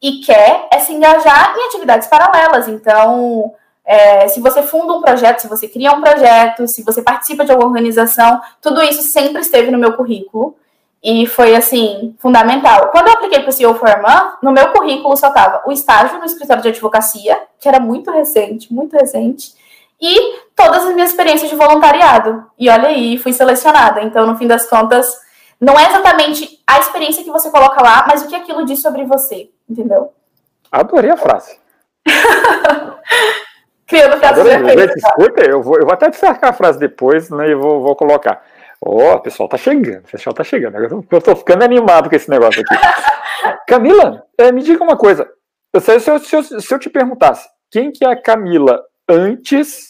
e quer, é se engajar em atividades paralelas. Então, é, se você funda um projeto, se você cria um projeto, se você participa de alguma organização, tudo isso sempre esteve no meu currículo. E foi, assim, fundamental. Quando eu apliquei para o C E O for One Month, no meu currículo só estava o estágio no escritório de advocacia, que era muito recente, muito recente, e todas as minhas experiências de voluntariado. E olha aí, fui selecionada. Então, no fim das contas, não é exatamente a experiência que você coloca lá, mas o que aquilo diz sobre você, entendeu? Adorei a frase. Criando frases perfeitas. Escuta, eu vou, eu vou até destacar a frase depois, né, e vou, vou colocar. Ó, oh, pessoal tá chegando, o pessoal tá chegando. Eu tô, eu tô ficando animado com esse negócio aqui. Camila, é, me diga uma coisa. Eu, se, eu, se, eu, se eu te perguntasse, quem que é a Camila antes...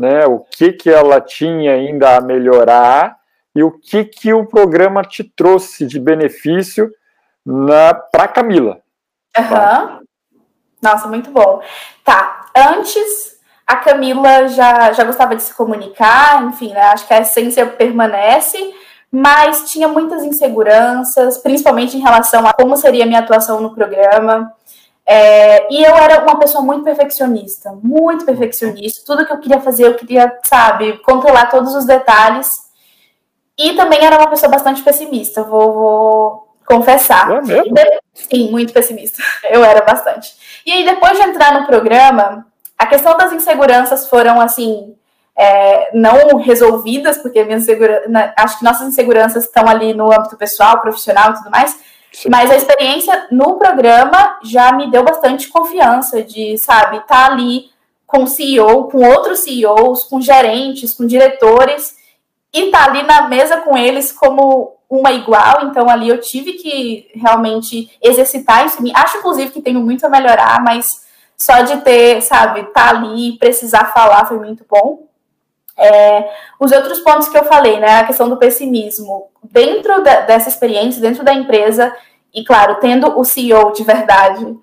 Né, o que, que ela tinha ainda a melhorar e o que, que o programa te trouxe de benefício para a Camila. Uhum. Tá. Nossa, muito bom. Tá, antes a Camila já, já gostava de se comunicar, enfim, né, acho que a essência permanece, mas tinha muitas inseguranças, principalmente em relação a como seria a minha atuação no programa. É, e eu era uma pessoa muito perfeccionista, muito perfeccionista, tudo que eu queria fazer, eu queria, sabe, controlar todos os detalhes, e também era uma pessoa bastante pessimista, vou, vou confessar. É mesmo? Sim, muito pessimista, eu era bastante. E aí, depois de entrar no programa, a questão das inseguranças foram, assim, é, não resolvidas, porque minha insegura... acho que nossas inseguranças estão ali no âmbito pessoal, profissional e tudo mais. Sim. Mas a experiência no programa já me deu bastante confiança de, sabe, estar ali com o C E O, com outros C E Os, com gerentes, com diretores, e estar ali na mesa com eles como uma igual, então ali eu tive que realmente exercitar isso. Acho, inclusive, que tenho muito a melhorar, mas só de ter, sabe, tá ali e precisar falar foi muito bom. É, os outros pontos que eu falei, né, a questão do pessimismo, dentro da, dessa experiência, dentro da empresa, e claro, tendo o C E O de verdade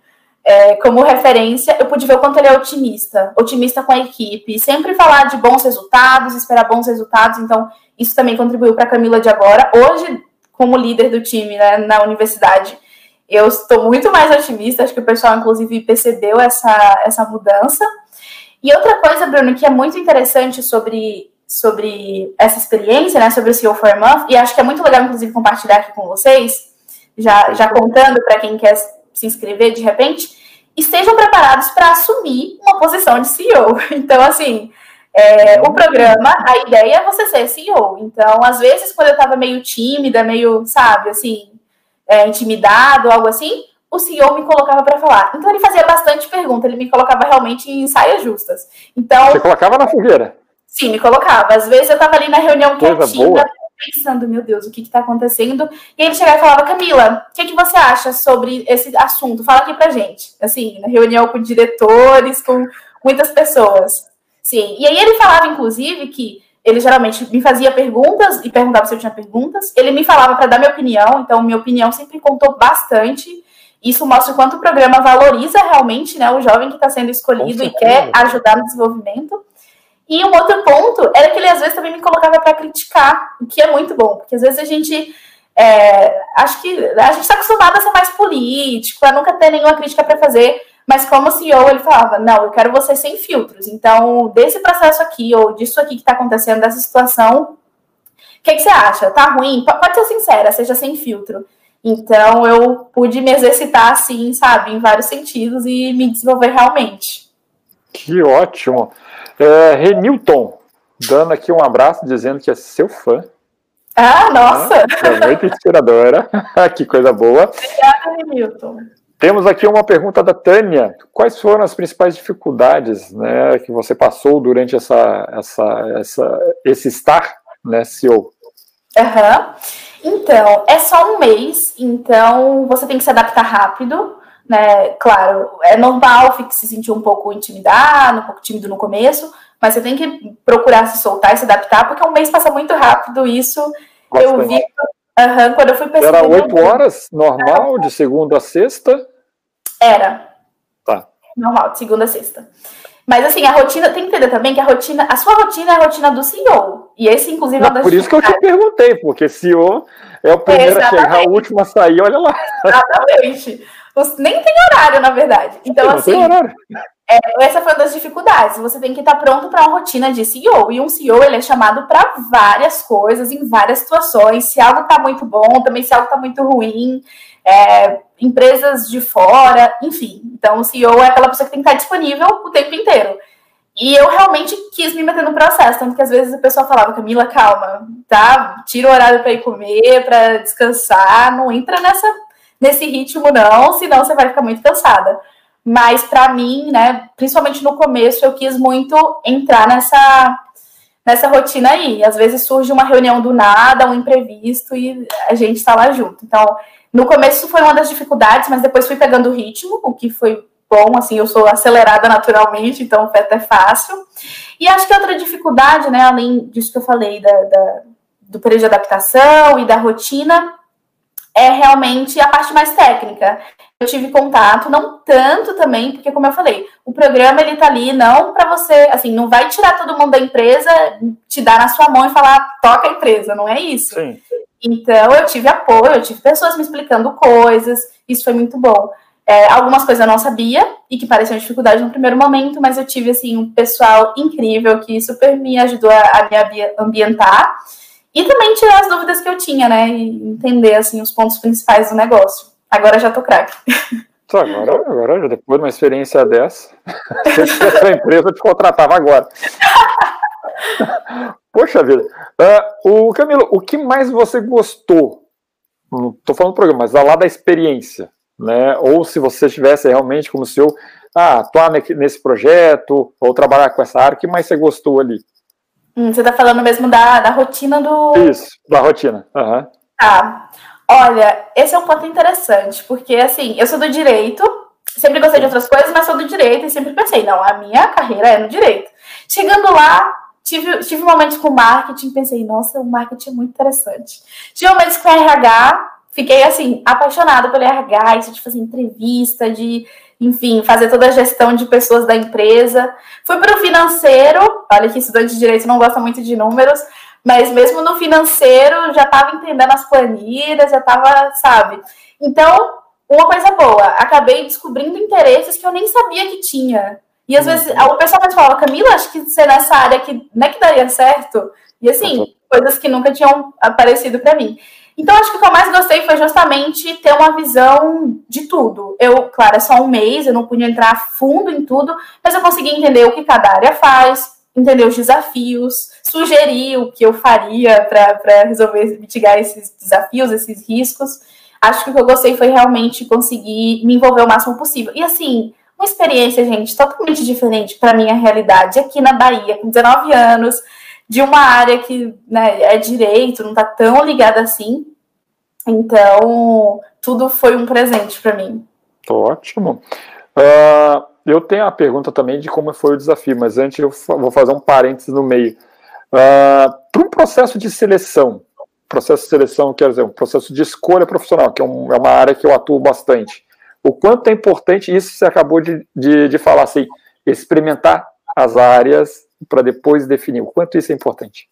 é, como referência, eu pude ver o quanto ele é otimista, otimista com a equipe, sempre falar de bons resultados, esperar bons resultados, então isso também contribuiu para a Camila de agora. Hoje, como líder do time, né, na universidade, eu estou muito mais otimista, acho que o pessoal, inclusive, percebeu essa, essa mudança. E outra coisa, Bruno, que é muito interessante sobre, sobre essa experiência, né, sobre o C E O for Month, e acho que é muito legal, inclusive, compartilhar aqui com vocês, já, já contando para quem quer se inscrever de repente, estejam preparados para assumir uma posição de C E O. Então, assim, é, o programa, a ideia é você ser C E O. Então, às vezes, quando eu estava meio tímida, meio, sabe, assim, é, intimidado, algo assim, o C E O me colocava para falar. Então, ele fazia bastante pergunta, ele me colocava realmente em saias justas. Então, você colocava na fogueira? Sim, me colocava. Às vezes, eu estava ali na reunião quietinha, pensando, meu Deus, o que está acontecendo? E ele chegava e falava, Camila, o que, que você acha sobre esse assunto? Fala aqui pra gente. Assim, na reunião com diretores, com muitas pessoas. Sim, e aí ele falava, inclusive, que ele geralmente me fazia perguntas e perguntava se eu tinha perguntas. Ele me falava para dar minha opinião, então minha opinião sempre contou bastante. Isso mostra o quanto o programa valoriza realmente, né, o jovem que está sendo escolhido e quer ajudar no desenvolvimento. E um outro ponto era que ele, às vezes, também me colocava para criticar, o que é muito bom, porque às vezes a gente... É, acho que a gente está acostumado a ser mais político, a nunca ter nenhuma crítica para fazer, mas como C E O, ele falava, não, eu quero você sem filtros, então, desse processo aqui, ou disso aqui que está acontecendo, dessa situação, o que, que você acha? Tá ruim? Pode ser sincera, seja sem filtro. Então, eu pude me exercitar, assim, sabe, em vários sentidos e me desenvolver realmente. Que ótimo. É, Renilton, dando aqui um abraço, dizendo que é seu fã. Ah, nossa! É muito inspiradora. Que coisa boa. Obrigada, Renilton. Temos aqui uma pergunta da Tânia. Quais foram as principais dificuldades, né, que você passou durante essa, essa, essa, esse estar, né, C E O? Aham. Uhum. Então, é só um mês, então você tem que se adaptar rápido, né? Claro, é normal se sentir um pouco intimidado, um pouco tímido no começo, mas você tem que procurar se soltar e se adaptar, porque um mês passa muito rápido, isso Bastante. eu vi uhum, quando eu fui perceber. Era oito horas, normal, de segunda a sexta? Era. Tá. Normal, de segunda a sexta. Mas assim, a rotina, tem que entender também que a rotina, a sua rotina é a rotina do C E O. E esse, inclusive, não, é uma das Por isso que eu te perguntei, porque C E O é o primeiro Exatamente. a chegar, o último a sair, olha lá. Exatamente. Nem tem horário, na verdade. Então, não assim, tem horário. É, essa foi uma das dificuldades. Você tem que estar pronto para uma rotina de C E O. E um C E O, ele é chamado para várias coisas, em várias situações. Se algo está muito bom, também se algo está muito ruim. É, empresas de fora, enfim. Então, o C E O é aquela pessoa que tem que estar disponível o tempo inteiro. E eu realmente quis me meter no processo, tanto que às vezes o pessoal falava, Camila, calma, tá? Tira o horário para ir comer, para descansar, não entra nessa, nesse ritmo não, senão você vai ficar muito cansada. Mas para mim, né, principalmente no começo, eu quis muito entrar nessa, nessa rotina aí. Às vezes surge uma reunião do nada, um imprevisto e a gente tá lá junto. Então, no começo foi uma das dificuldades, mas depois fui pegando o ritmo, o que foi... Bom, assim, eu sou acelerada naturalmente, então foi até fácil. E acho que outra dificuldade, né, além disso que eu falei, da, da, do período de adaptação e da rotina, é realmente a parte mais técnica. Eu tive contato, não tanto também, porque como eu falei, o programa, ele tá ali não para você, assim, não vai tirar todo mundo da empresa, te dar na sua mão e falar, toca a empresa, não é isso? Sim. Então, eu tive apoio, eu tive pessoas me explicando coisas, isso foi muito bom. É, algumas coisas eu não sabia e que pareciam dificuldade no primeiro momento, mas eu tive, assim, um pessoal incrível que super me ajudou a, a me ambientar e também tirar as dúvidas que eu tinha, né, e entender, assim, os pontos principais do negócio. Agora já tô craque. Agora, agora, depois de uma experiência dessa, se a sua empresa te contratava agora. Poxa vida. Uh, o Camilo, o que mais você gostou? Não tô falando do programa, mas lá da experiência. Né? Ou se você estivesse realmente como C E O, ah, atuar nesse projeto ou trabalhar com essa área, o que mais você gostou ali? Hum, você está falando mesmo da, da rotina do... Isso, da rotina. Uhum. Tá. Olha, esse é um ponto interessante, porque assim, eu sou do direito, sempre gostei de outras coisas, mas sou do direito e sempre pensei, não, a minha carreira é no direito. Chegando lá, tive, tive momentos com marketing, pensei, nossa, o marketing é muito interessante. Tive momentos com R H, fiquei assim, apaixonada pelo R H, isso de fazer entrevista, de, enfim, fazer toda a gestão de pessoas da empresa. Fui para o financeiro, olha que estudante de direito não gosta muito de números, mas mesmo no financeiro, já estava entendendo as planilhas, já estava, sabe? Então, uma coisa boa, acabei descobrindo interesses que eu nem sabia que tinha. E às uhum. vezes, o pessoal vai falar, Camila, acho que você nessa área que não é que daria certo. E assim, uhum. coisas que nunca tinham aparecido para mim. Então, acho que o que eu mais gostei foi justamente ter uma visão de tudo. Eu, claro, é só um mês, eu não pude entrar a fundo em tudo, mas eu consegui entender o que cada área faz, entender os desafios, sugerir o que eu faria para resolver, mitigar esses desafios, esses riscos. Acho que o que eu gostei foi realmente conseguir me envolver o máximo possível. E assim, uma experiência, gente, totalmente diferente para a minha realidade aqui na Bahia, com dezenove anos, de uma área que, né, é direito, não está tão ligada assim. Então, tudo foi um presente para mim. Ótimo. Uh... Eu tenho a pergunta também de como foi o desafio, mas antes eu vou fazer um parênteses no meio. Uh, para um processo de seleção, processo de seleção, quer dizer, um processo de escolha profissional, que é, um, é uma área que eu atuo bastante. O quanto é importante isso, você acabou de, de, de falar assim, experimentar as áreas para depois definir. O quanto isso é importante?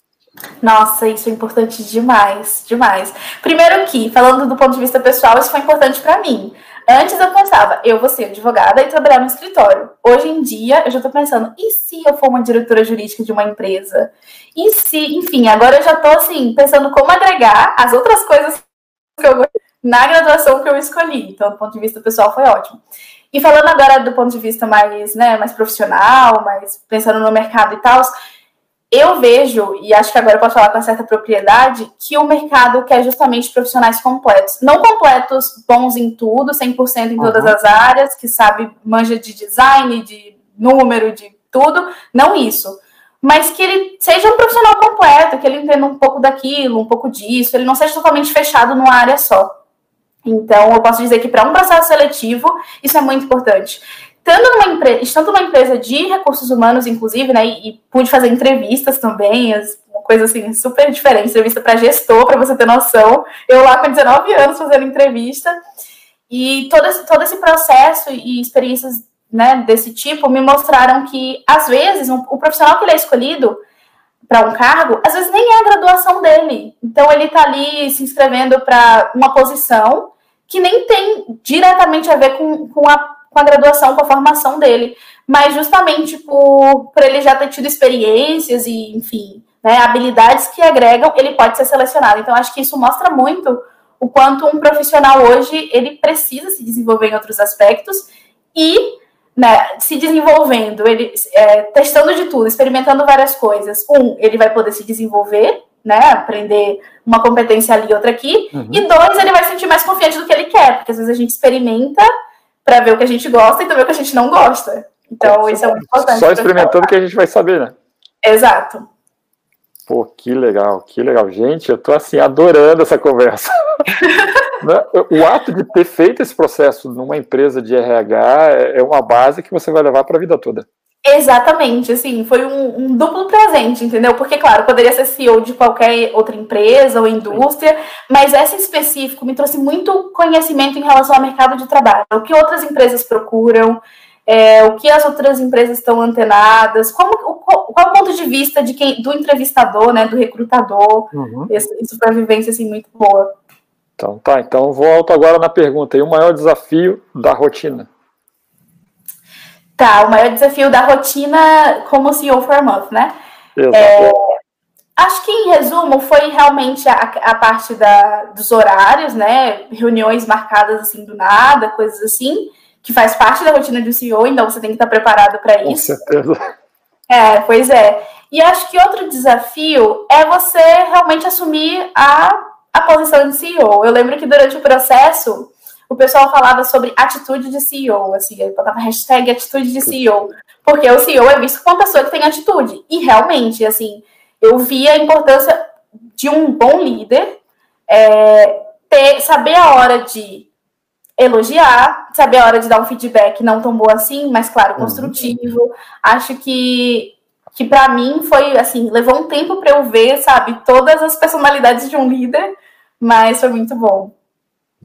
Nossa, isso é importante demais, demais. Primeiro que, falando do ponto de vista pessoal, isso foi importante para mim. Antes eu pensava, eu vou ser advogada e trabalhar no escritório. Hoje em dia, eu já tô pensando, e se eu for uma diretora jurídica de uma empresa? E se, enfim, agora eu já tô, assim, pensando como agregar as outras coisas que eu na graduação que eu escolhi. Então, do ponto de vista pessoal, foi ótimo. E falando agora do ponto de vista mais, né, mais profissional, mais pensando no mercado e tal, eu vejo, e acho que agora eu posso falar com certa propriedade, que o mercado quer justamente profissionais completos. Não completos bons em tudo, cem por cento em todas uhum. as áreas, que sabe, manja de design, de número, de tudo. Não isso. Mas que ele seja um profissional completo, que ele entenda um pouco daquilo, um pouco disso. Ele não seja totalmente fechado numa área só. Então, eu posso dizer que para um processo seletivo, isso é muito importante. Estando numa, empre... Estando numa empresa de recursos humanos, inclusive, né, e, e pude fazer entrevistas também, uma coisa assim super diferente, entrevista para gestor, para você ter noção, eu lá com dezenove anos fazendo entrevista, e todo esse, todo esse processo e experiências, né, desse tipo me mostraram que, às vezes, um, o profissional que ele é escolhido para um cargo, às vezes nem é a graduação dele, então ele está ali se inscrevendo para uma posição que nem tem diretamente a ver com, com a com a graduação, com a formação dele, mas justamente por, por ele já ter tido experiências e, enfim, né, habilidades que agregam, ele pode ser selecionado. Então, acho que isso mostra muito o quanto um profissional hoje, ele precisa se desenvolver em outros aspectos e, né, se desenvolvendo, ele é, testando de tudo, experimentando várias coisas. Um, ele vai poder se desenvolver, né, aprender uma competência ali e outra aqui, uhum. e dois, ele vai se sentir mais confiante do que ele quer, porque às vezes a gente experimenta para ver o que a gente gosta e também o que a gente não gosta. Então, isso é muito importante. Só experimentando que a gente vai saber, né? Exato. Pô, que legal, que legal. Gente, eu tô, assim, adorando essa conversa. O ato de ter feito esse processo numa empresa de R H é uma base que você vai levar para a vida toda. Exatamente, assim, foi um, um duplo presente, entendeu? Porque, claro, poderia ser C E O de qualquer outra empresa ou indústria, mas essa em específico me trouxe muito conhecimento em relação ao mercado de trabalho, o que outras empresas procuram, é, o que as outras empresas estão antenadas, como, o, qual o ponto de vista de quem, do entrevistador, né, do recrutador, uhum. isso foi uma vivência, assim, muito boa. Então tá, então volto agora na pergunta, e o maior desafio da rotina? Tá, o maior desafio da rotina como C E O for Month, né? É, acho que, em resumo, foi realmente a, a parte da, dos horários, né? Reuniões marcadas, assim, do nada, coisas assim, que faz parte da rotina do C E O, então você tem que estar preparado para isso. Com certeza. É, pois é. E acho que outro desafio é você realmente assumir a, a posição de C E O. Eu lembro que durante o processo o pessoal falava sobre atitude de C E O, assim, ele botava hashtag atitude de C E O, porque o C E O é visto como uma pessoa que tem atitude, e realmente, assim, eu via a importância de um bom líder, é, ter, saber a hora de elogiar, saber a hora de dar um feedback não tão bom assim, mas claro, construtivo. Uhum. Acho que, que para mim foi assim, levou um tempo para eu ver, sabe, todas as personalidades de um líder, mas foi muito bom.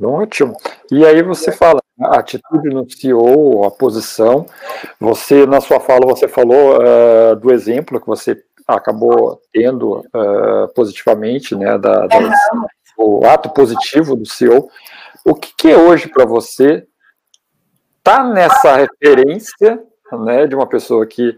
Ótimo. E aí você fala, a atitude no C E O, a posição, você, na sua fala, você falou uh, do exemplo que você acabou tendo uh, positivamente, né, da, das, o ato positivo do C E O. O que, que é hoje para você tá nessa referência, né, de uma pessoa que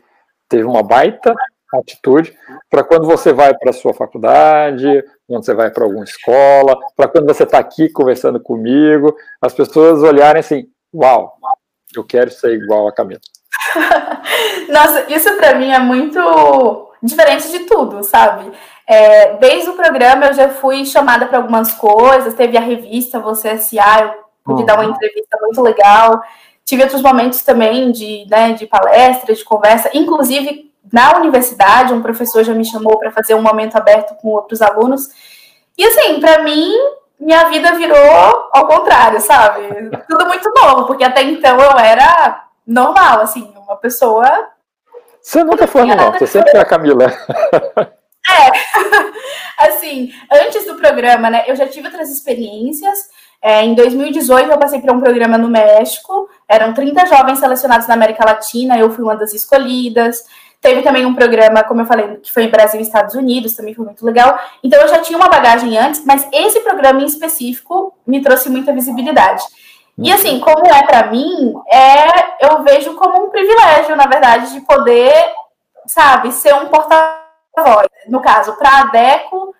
teve uma baita atitude, para quando você vai para a sua faculdade, quando você vai para alguma escola, para quando você está aqui conversando comigo, as pessoas olharem assim, uau, eu quero ser igual a Camila. Nossa, isso para mim é muito diferente de tudo, sabe? É, desde o programa eu já fui chamada para algumas coisas, teve a revista Você S A, eu pude hum. dar uma entrevista muito legal, tive outros momentos também de, né, de palestra, de conversa, inclusive na universidade, um professor já me chamou para fazer um momento aberto com outros alunos. E assim, para mim, minha vida virou ao contrário, sabe? Tudo muito novo, porque até então eu era normal, assim, uma pessoa... Você nunca foi normal, você sempre foi a Camila. É, assim, antes do programa, né, eu já tive outras experiências. É, em dois mil e dezoito eu passei por um programa no México, eram trinta jovens selecionados na América Latina, eu fui uma das escolhidas. Teve também um programa, como eu falei, que foi em Brasil e Estados Unidos, também foi muito legal. Então, eu já tinha uma bagagem antes, mas esse programa em específico me trouxe muita visibilidade. E assim, como é para mim, é, eu vejo como um privilégio, na verdade, de poder, sabe, ser um porta-voz. No caso, para a Adecco,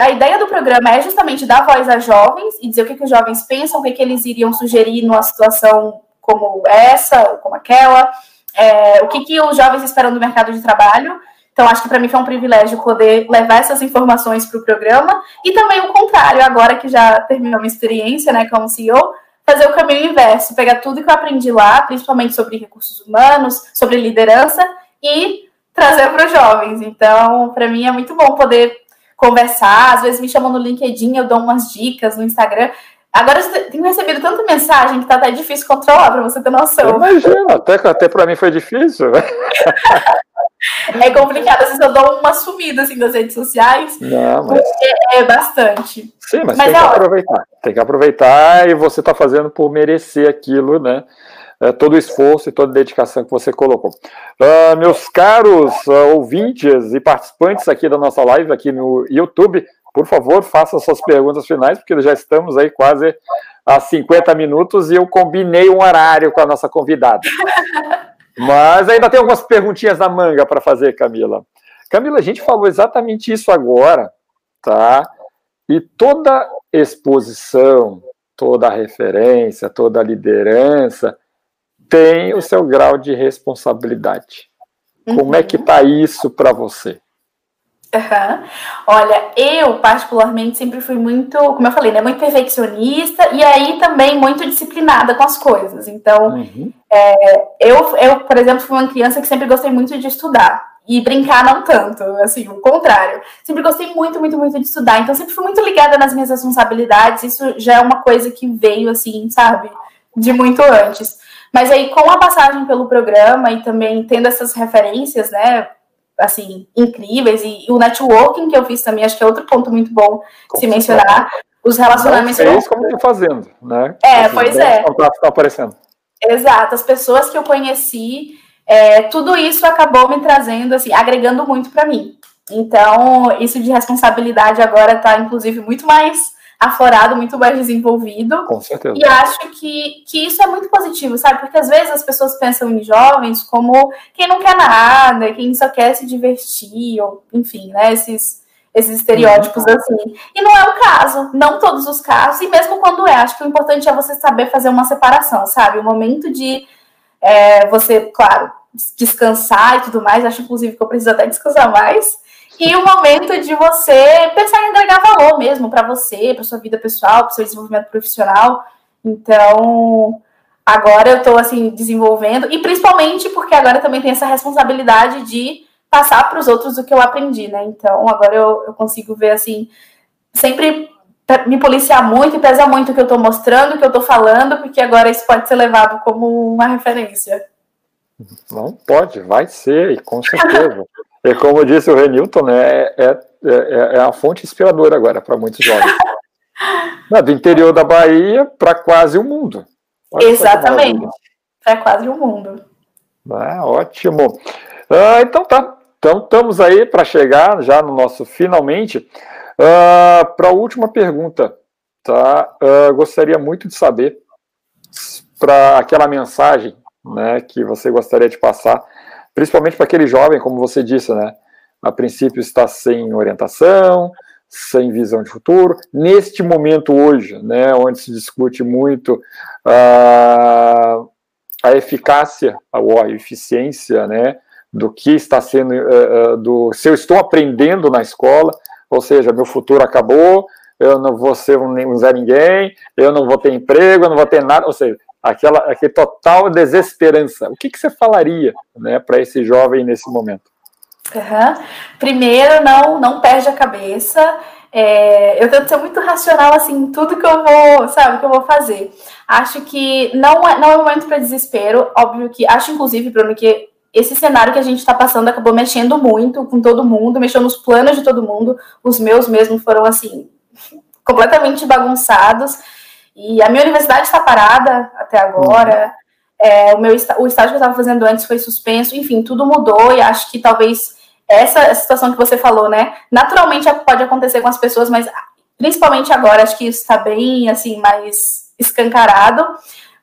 a ideia do programa é justamente dar voz a jovens e dizer o que, que os jovens pensam, o que, que eles iriam sugerir numa situação como essa ou como aquela... É, o que, que os jovens esperam do mercado de trabalho. Então acho que para mim foi um privilégio poder levar essas informações para o programa e também o contrário, agora que já terminou minha experiência, né, como C E O, fazer o caminho inverso, pegar tudo que eu aprendi lá, principalmente sobre recursos humanos, sobre liderança e trazer para os jovens. Então para mim é muito bom poder conversar, às vezes me chamam no LinkedIn, eu dou umas dicas no Instagram. Agora eu tenho recebido tanta mensagem que tá até difícil controlar, pra você ter noção. Imagina, até, até pra mim foi difícil. É complicado, às vezes eu dou uma sumida assim, das redes sociais. Não, mas... porque é bastante. Sim, mas, mas tem é que ótimo. aproveitar. Tem que aproveitar e você tá fazendo por merecer aquilo, né? É, todo o esforço e toda a dedicação que você colocou. Uh, meus caros uh, ouvintes e participantes aqui da nossa live, aqui no YouTube, por favor, faça suas perguntas finais, porque já estamos aí quase a cinquenta minutos e eu combinei um horário com a nossa convidada. Mas ainda tem algumas perguntinhas na manga para fazer, Camila. Camila, a gente falou exatamente isso agora, tá? E toda exposição, toda referência, toda liderança tem o seu grau de responsabilidade. Uhum. Como é que tá isso para você? Uhum. Olha, eu particularmente sempre fui muito, como eu falei, né, muito perfeccionista e aí também muito disciplinada com as coisas. Então, uhum. é, eu, eu, por exemplo, fui uma criança que sempre gostei muito de estudar e brincar não tanto, assim, o contrário. Sempre gostei muito, muito, muito de estudar. Então, sempre fui muito ligada nas minhas responsabilidades. Isso já é uma coisa que veio, assim, sabe, de muito antes. Mas aí, com a passagem pelo programa e também tendo essas referências, né, assim, incríveis, e o networking que eu fiz também, acho que é outro ponto muito bom de se mencionar, os relacionamentos... Não fez como eu estou fazendo, né? É, Esses pois é. Os contratos estão aparecendo. Exato, as pessoas que eu conheci, é, tudo isso acabou me trazendo, assim, agregando muito para mim. Então, isso de responsabilidade agora está, inclusive, muito mais aflorado, muito mais desenvolvido. Com certeza. E acho que, que isso é muito positivo, sabe? Porque às vezes as pessoas pensam em jovens como quem não quer nada, quem só quer se divertir, ou enfim, né? Esses, esses estereótipos uhum. assim. E não é o caso, não todos os casos, e mesmo quando é, acho que o importante é você saber fazer uma separação, sabe? O momento de é, você, claro, descansar e tudo mais, acho inclusive que eu preciso até descansar mais. E o momento de você pensar em agregar valor mesmo para você, para sua vida pessoal, para o seu desenvolvimento profissional. Então, agora eu estou assim, desenvolvendo. E principalmente porque agora também tem essa responsabilidade de passar para os outros o que eu aprendi, né? Então, agora eu, eu consigo ver, assim, sempre me policiar muito e pesar muito o que eu estou mostrando, o que eu estou falando, porque agora isso pode ser levado como uma referência. Não pode, vai ser, e com certeza. E como disse o Renilton, né, é, é, é a fonte inspiradora agora para muitos jovens. Do interior da Bahia para quase o mundo. Pode Exatamente, para quase o mundo. Ah, ótimo. Ah, então tá, então estamos aí para chegar já no nosso finalmente. Ah, para a última pergunta, tá? Ah, gostaria muito de saber para aquela mensagem, né, que você gostaria de passar, principalmente para aquele jovem, como você disse, né, a princípio está sem orientação, sem visão de futuro, neste momento hoje, né, onde se discute muito uh, a eficácia ou a eficiência, né, do que está sendo, uh, uh, do, se eu estou aprendendo na escola, ou seja, meu futuro acabou, eu não vou ser um, um zé ninguém, eu não vou ter emprego, eu não vou ter nada, ou seja, Aquela, aquele total desesperança. O que, que você falaria, né, para esse jovem nesse momento? Uhum. Primeiro, não, não perde a cabeça. É, eu tento ser muito racional, assim, tudo que eu vou, sabe, que eu vou fazer. Acho que não é, não é um momento para desespero, óbvio que... Acho, inclusive, Bruno, que esse cenário que a gente está passando acabou mexendo muito com todo mundo, mexeu nos planos de todo mundo. Os meus mesmo foram, assim, completamente bagunçados. E a minha universidade está parada até agora, é, o, meu, o estágio que eu estava fazendo antes foi suspenso, enfim, tudo mudou e acho que talvez essa situação que você falou, né, naturalmente pode acontecer com as pessoas, mas principalmente agora, acho que isso está bem, assim, mais escancarado,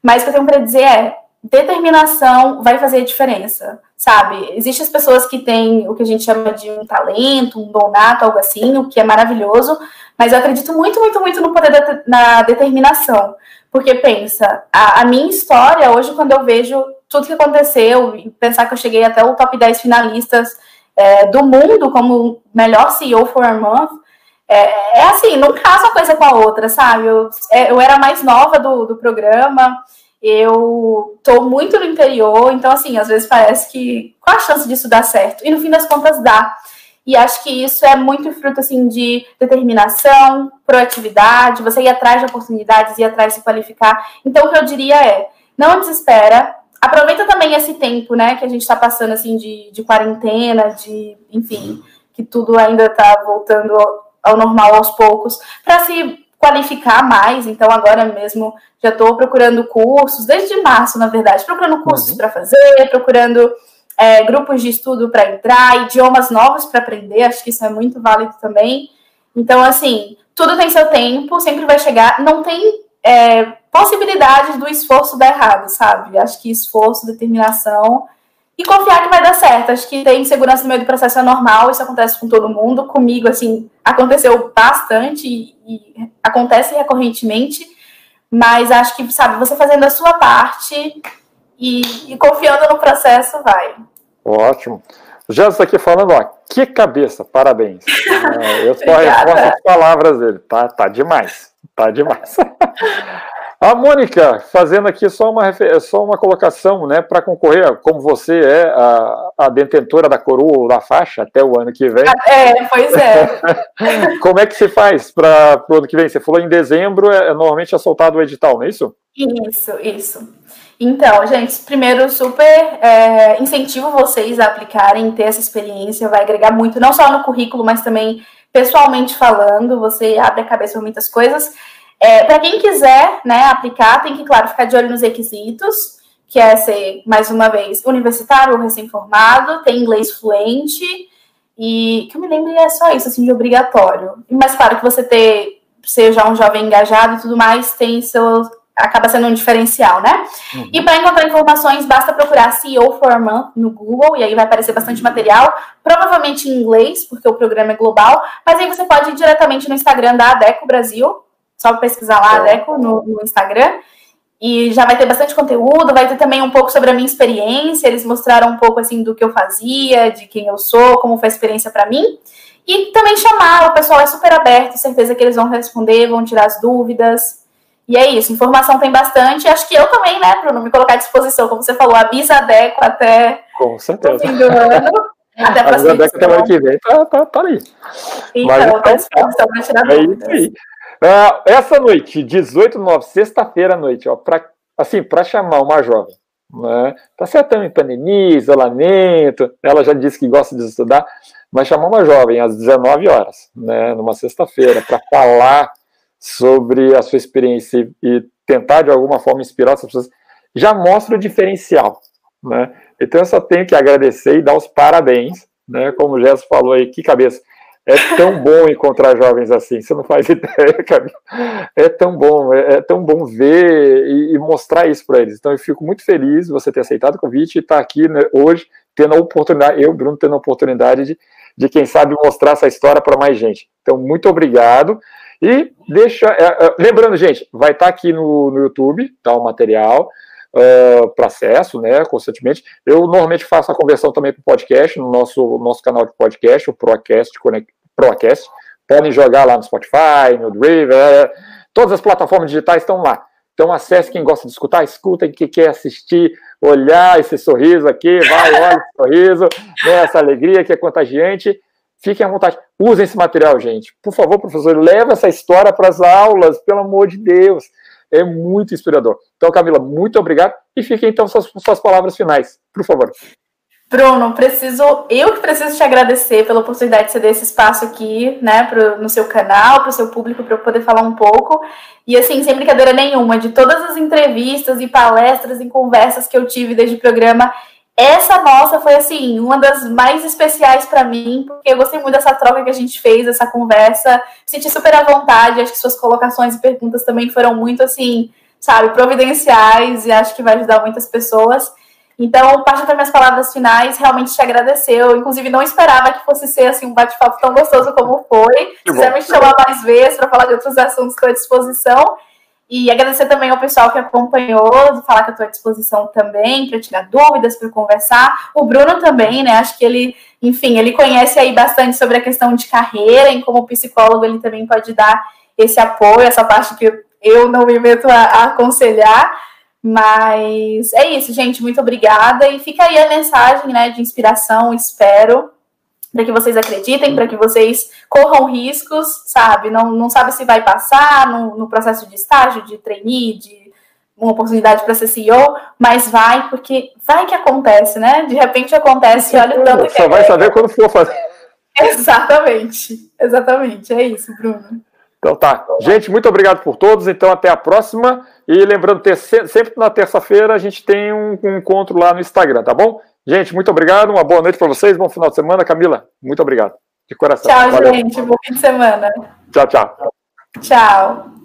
mas o que eu tenho para dizer é, determinação vai fazer a diferença, sabe? Existem as pessoas que têm o que a gente chama de um talento, um dom nato, algo assim, o que é maravilhoso, mas eu acredito muito, muito, muito no poder da, na determinação, porque pensa, a, a minha história hoje, quando eu vejo tudo que aconteceu, e pensar que eu cheguei até o top dez finalistas é, do mundo como melhor C E O for One Month, é, é assim, não casa uma coisa com a outra, sabe? Eu, é, eu era a mais nova do, do programa, eu tô muito no interior, então assim, às vezes parece que qual a chance disso dar certo? E no fim das contas dá. E acho que isso é muito fruto, assim, de determinação, proatividade, você ir atrás de oportunidades, ir atrás de se qualificar. Então, o que eu diria é, não desespera, aproveita também esse tempo, né, que a gente está passando, assim, de, de quarentena, de, enfim, que tudo ainda está voltando ao normal aos poucos, para se qualificar mais. Então, agora mesmo, já estou procurando cursos, desde março, na verdade, procurando cursos uhum. para fazer, procurando... É, grupos de estudo para entrar, idiomas novos para aprender, acho que isso é muito válido também. Então, assim, tudo tem seu tempo, sempre vai chegar, não tem é, possibilidade do esforço dar errado, sabe? Acho que esforço, determinação e confiar que vai dar certo. Acho que ter insegurança no meio do processo é normal, isso acontece com todo mundo. Comigo, assim, aconteceu bastante e, e acontece recorrentemente, mas acho que, sabe, você fazendo a sua parte... E, e confiando no processo, vai. Ótimo. Já está aqui falando, ó, que cabeça, parabéns. Eu só reforço as palavras dele. Tá, tá demais, tá demais. A Mônica, fazendo aqui só uma, só uma colocação, né, para concorrer, como você é a, a detentora da coroa ou da faixa até o ano que vem. É, pois é. Como é que se faz para o ano que vem? Você falou em dezembro, é, normalmente é soltado o edital, não é isso? Isso, isso. Então, gente, primeiro, super é, incentivo vocês a aplicarem, ter essa experiência, vai agregar muito, não só no currículo, mas também pessoalmente falando, você abre a cabeça para muitas coisas. É, para quem quiser, né, aplicar, tem que, claro, ficar de olho nos requisitos, que é ser, mais uma vez, universitário ou recém-formado, ter inglês fluente, e que eu me lembro é só isso, assim, de obrigatório. Mas, claro, que você ter, ser já um jovem engajado e tudo mais, tem seu... acaba sendo um diferencial, né? Uhum. E para encontrar informações, basta procurar C E O for One Month no Google, e aí vai aparecer bastante material, provavelmente em inglês, porque o programa é global, mas aí você pode ir diretamente no Instagram da Adecco Brasil, só pesquisar lá, Adecco, no, no Instagram, e já vai ter bastante conteúdo, vai ter também um pouco sobre a minha experiência, eles mostraram um pouco, assim, do que eu fazia, de quem eu sou, como foi a experiência para mim, e também chamar, o pessoal é super aberto, certeza que eles vão responder, vão tirar as dúvidas... E é isso, informação tem bastante. Acho que eu também, né, Bruno, me colocar à disposição, como você falou, a Adecco até Com certeza. o fim do ano. Até a Adecco até o ano que vem, tá, tá, tá ali. Então, tá disponível para tirar dúvidas. É isso aí. Uh, essa noite, dezoito de nove, sexta-feira à noite, ó, pra, assim, para chamar uma jovem, né? Tá certão em pandemia, isolamento, ela já disse que gosta de estudar, mas chamar uma jovem às dezenove horas, né, numa sexta-feira, para falar sobre a sua experiência e tentar de alguma forma inspirar essas pessoas, já mostra o diferencial, né? Então eu só tenho que agradecer e dar os parabéns, né? Como o Gerson falou aí, que cabeça. É tão bom encontrar jovens assim, você não faz ideia, cara. É tão bom, é tão bom ver e, e mostrar isso para eles. Então eu fico muito feliz de você ter aceitado o convite e estar aqui, né, hoje, tendo a oportunidade, eu, Bruno, tendo a oportunidade de, de quem sabe, mostrar essa história para mais gente. Então, muito obrigado. E deixa... É, é, lembrando, gente, vai estar aqui no, no YouTube, tá, o material... Uh, para acesso, né, constantemente. Eu normalmente faço a conversão também para o podcast, no nosso, nosso canal de podcast, o Procast, Conect, Procast. Podem jogar lá no Spotify, no Driver, todas as plataformas digitais estão lá. Então acesse quem gosta de escutar, escuta quem quer assistir, olhar esse sorriso aqui, vai, olha esse sorriso, né, essa alegria que é contagiante. Fiquem à vontade. Usem esse material, gente. Por favor, professor, leva essa história para as aulas, pelo amor de Deus. É muito inspirador. Então, Camila, muito obrigado. E fiquem, então, suas, suas palavras finais, por favor. Bruno, preciso, eu que preciso te agradecer pela oportunidade de ceder esse espaço aqui, né, pro, no seu canal, para o seu público, para eu poder falar um pouco. E, assim, sem brincadeira nenhuma, de todas as entrevistas e palestras e conversas que eu tive desde o programa, essa nossa foi, assim, uma das mais especiais para mim, porque eu gostei muito dessa troca que a gente fez, essa conversa, senti super à vontade, acho que suas colocações e perguntas também foram muito, assim, sabe, providenciais, e acho que vai ajudar muitas pessoas. Então, partindo para minhas palavras finais, realmente te agradecer, eu, inclusive, não esperava que fosse ser, assim, um bate-papo tão gostoso como foi, se quiser me chamar mais vezes para falar de outros assuntos, estou à disposição. E agradecer também ao pessoal que acompanhou, falar que eu estou à disposição também, para tirar dúvidas, para conversar. O Bruno também, né? Acho que ele, enfim, ele conhece aí bastante sobre a questão de carreira, e como psicólogo ele também pode dar esse apoio, essa parte que eu não me meto a, a aconselhar. Mas é isso, gente. Muito obrigada. E fica aí a mensagem, né, de inspiração, espero, para que vocês acreditem, para que vocês corram riscos, sabe? Não, não sabe se vai passar no, no processo de estágio, de trainee, de uma oportunidade para ser C E O, mas vai, porque vai que acontece, né? De repente acontece, e olha o tanto que... Só vai saber quando for fazer. Exatamente, exatamente. É isso, Bruno. Então tá. Gente, muito obrigado por todos. Então até a próxima. E lembrando, ter, sempre na terça-feira a gente tem um, um encontro lá no Instagram, tá bom? Gente, muito obrigado, uma boa noite para vocês, bom final de semana. Camila, muito obrigado, de coração. Tchau, valeu. Gente, bom fim de semana. Tchau, tchau. Tchau.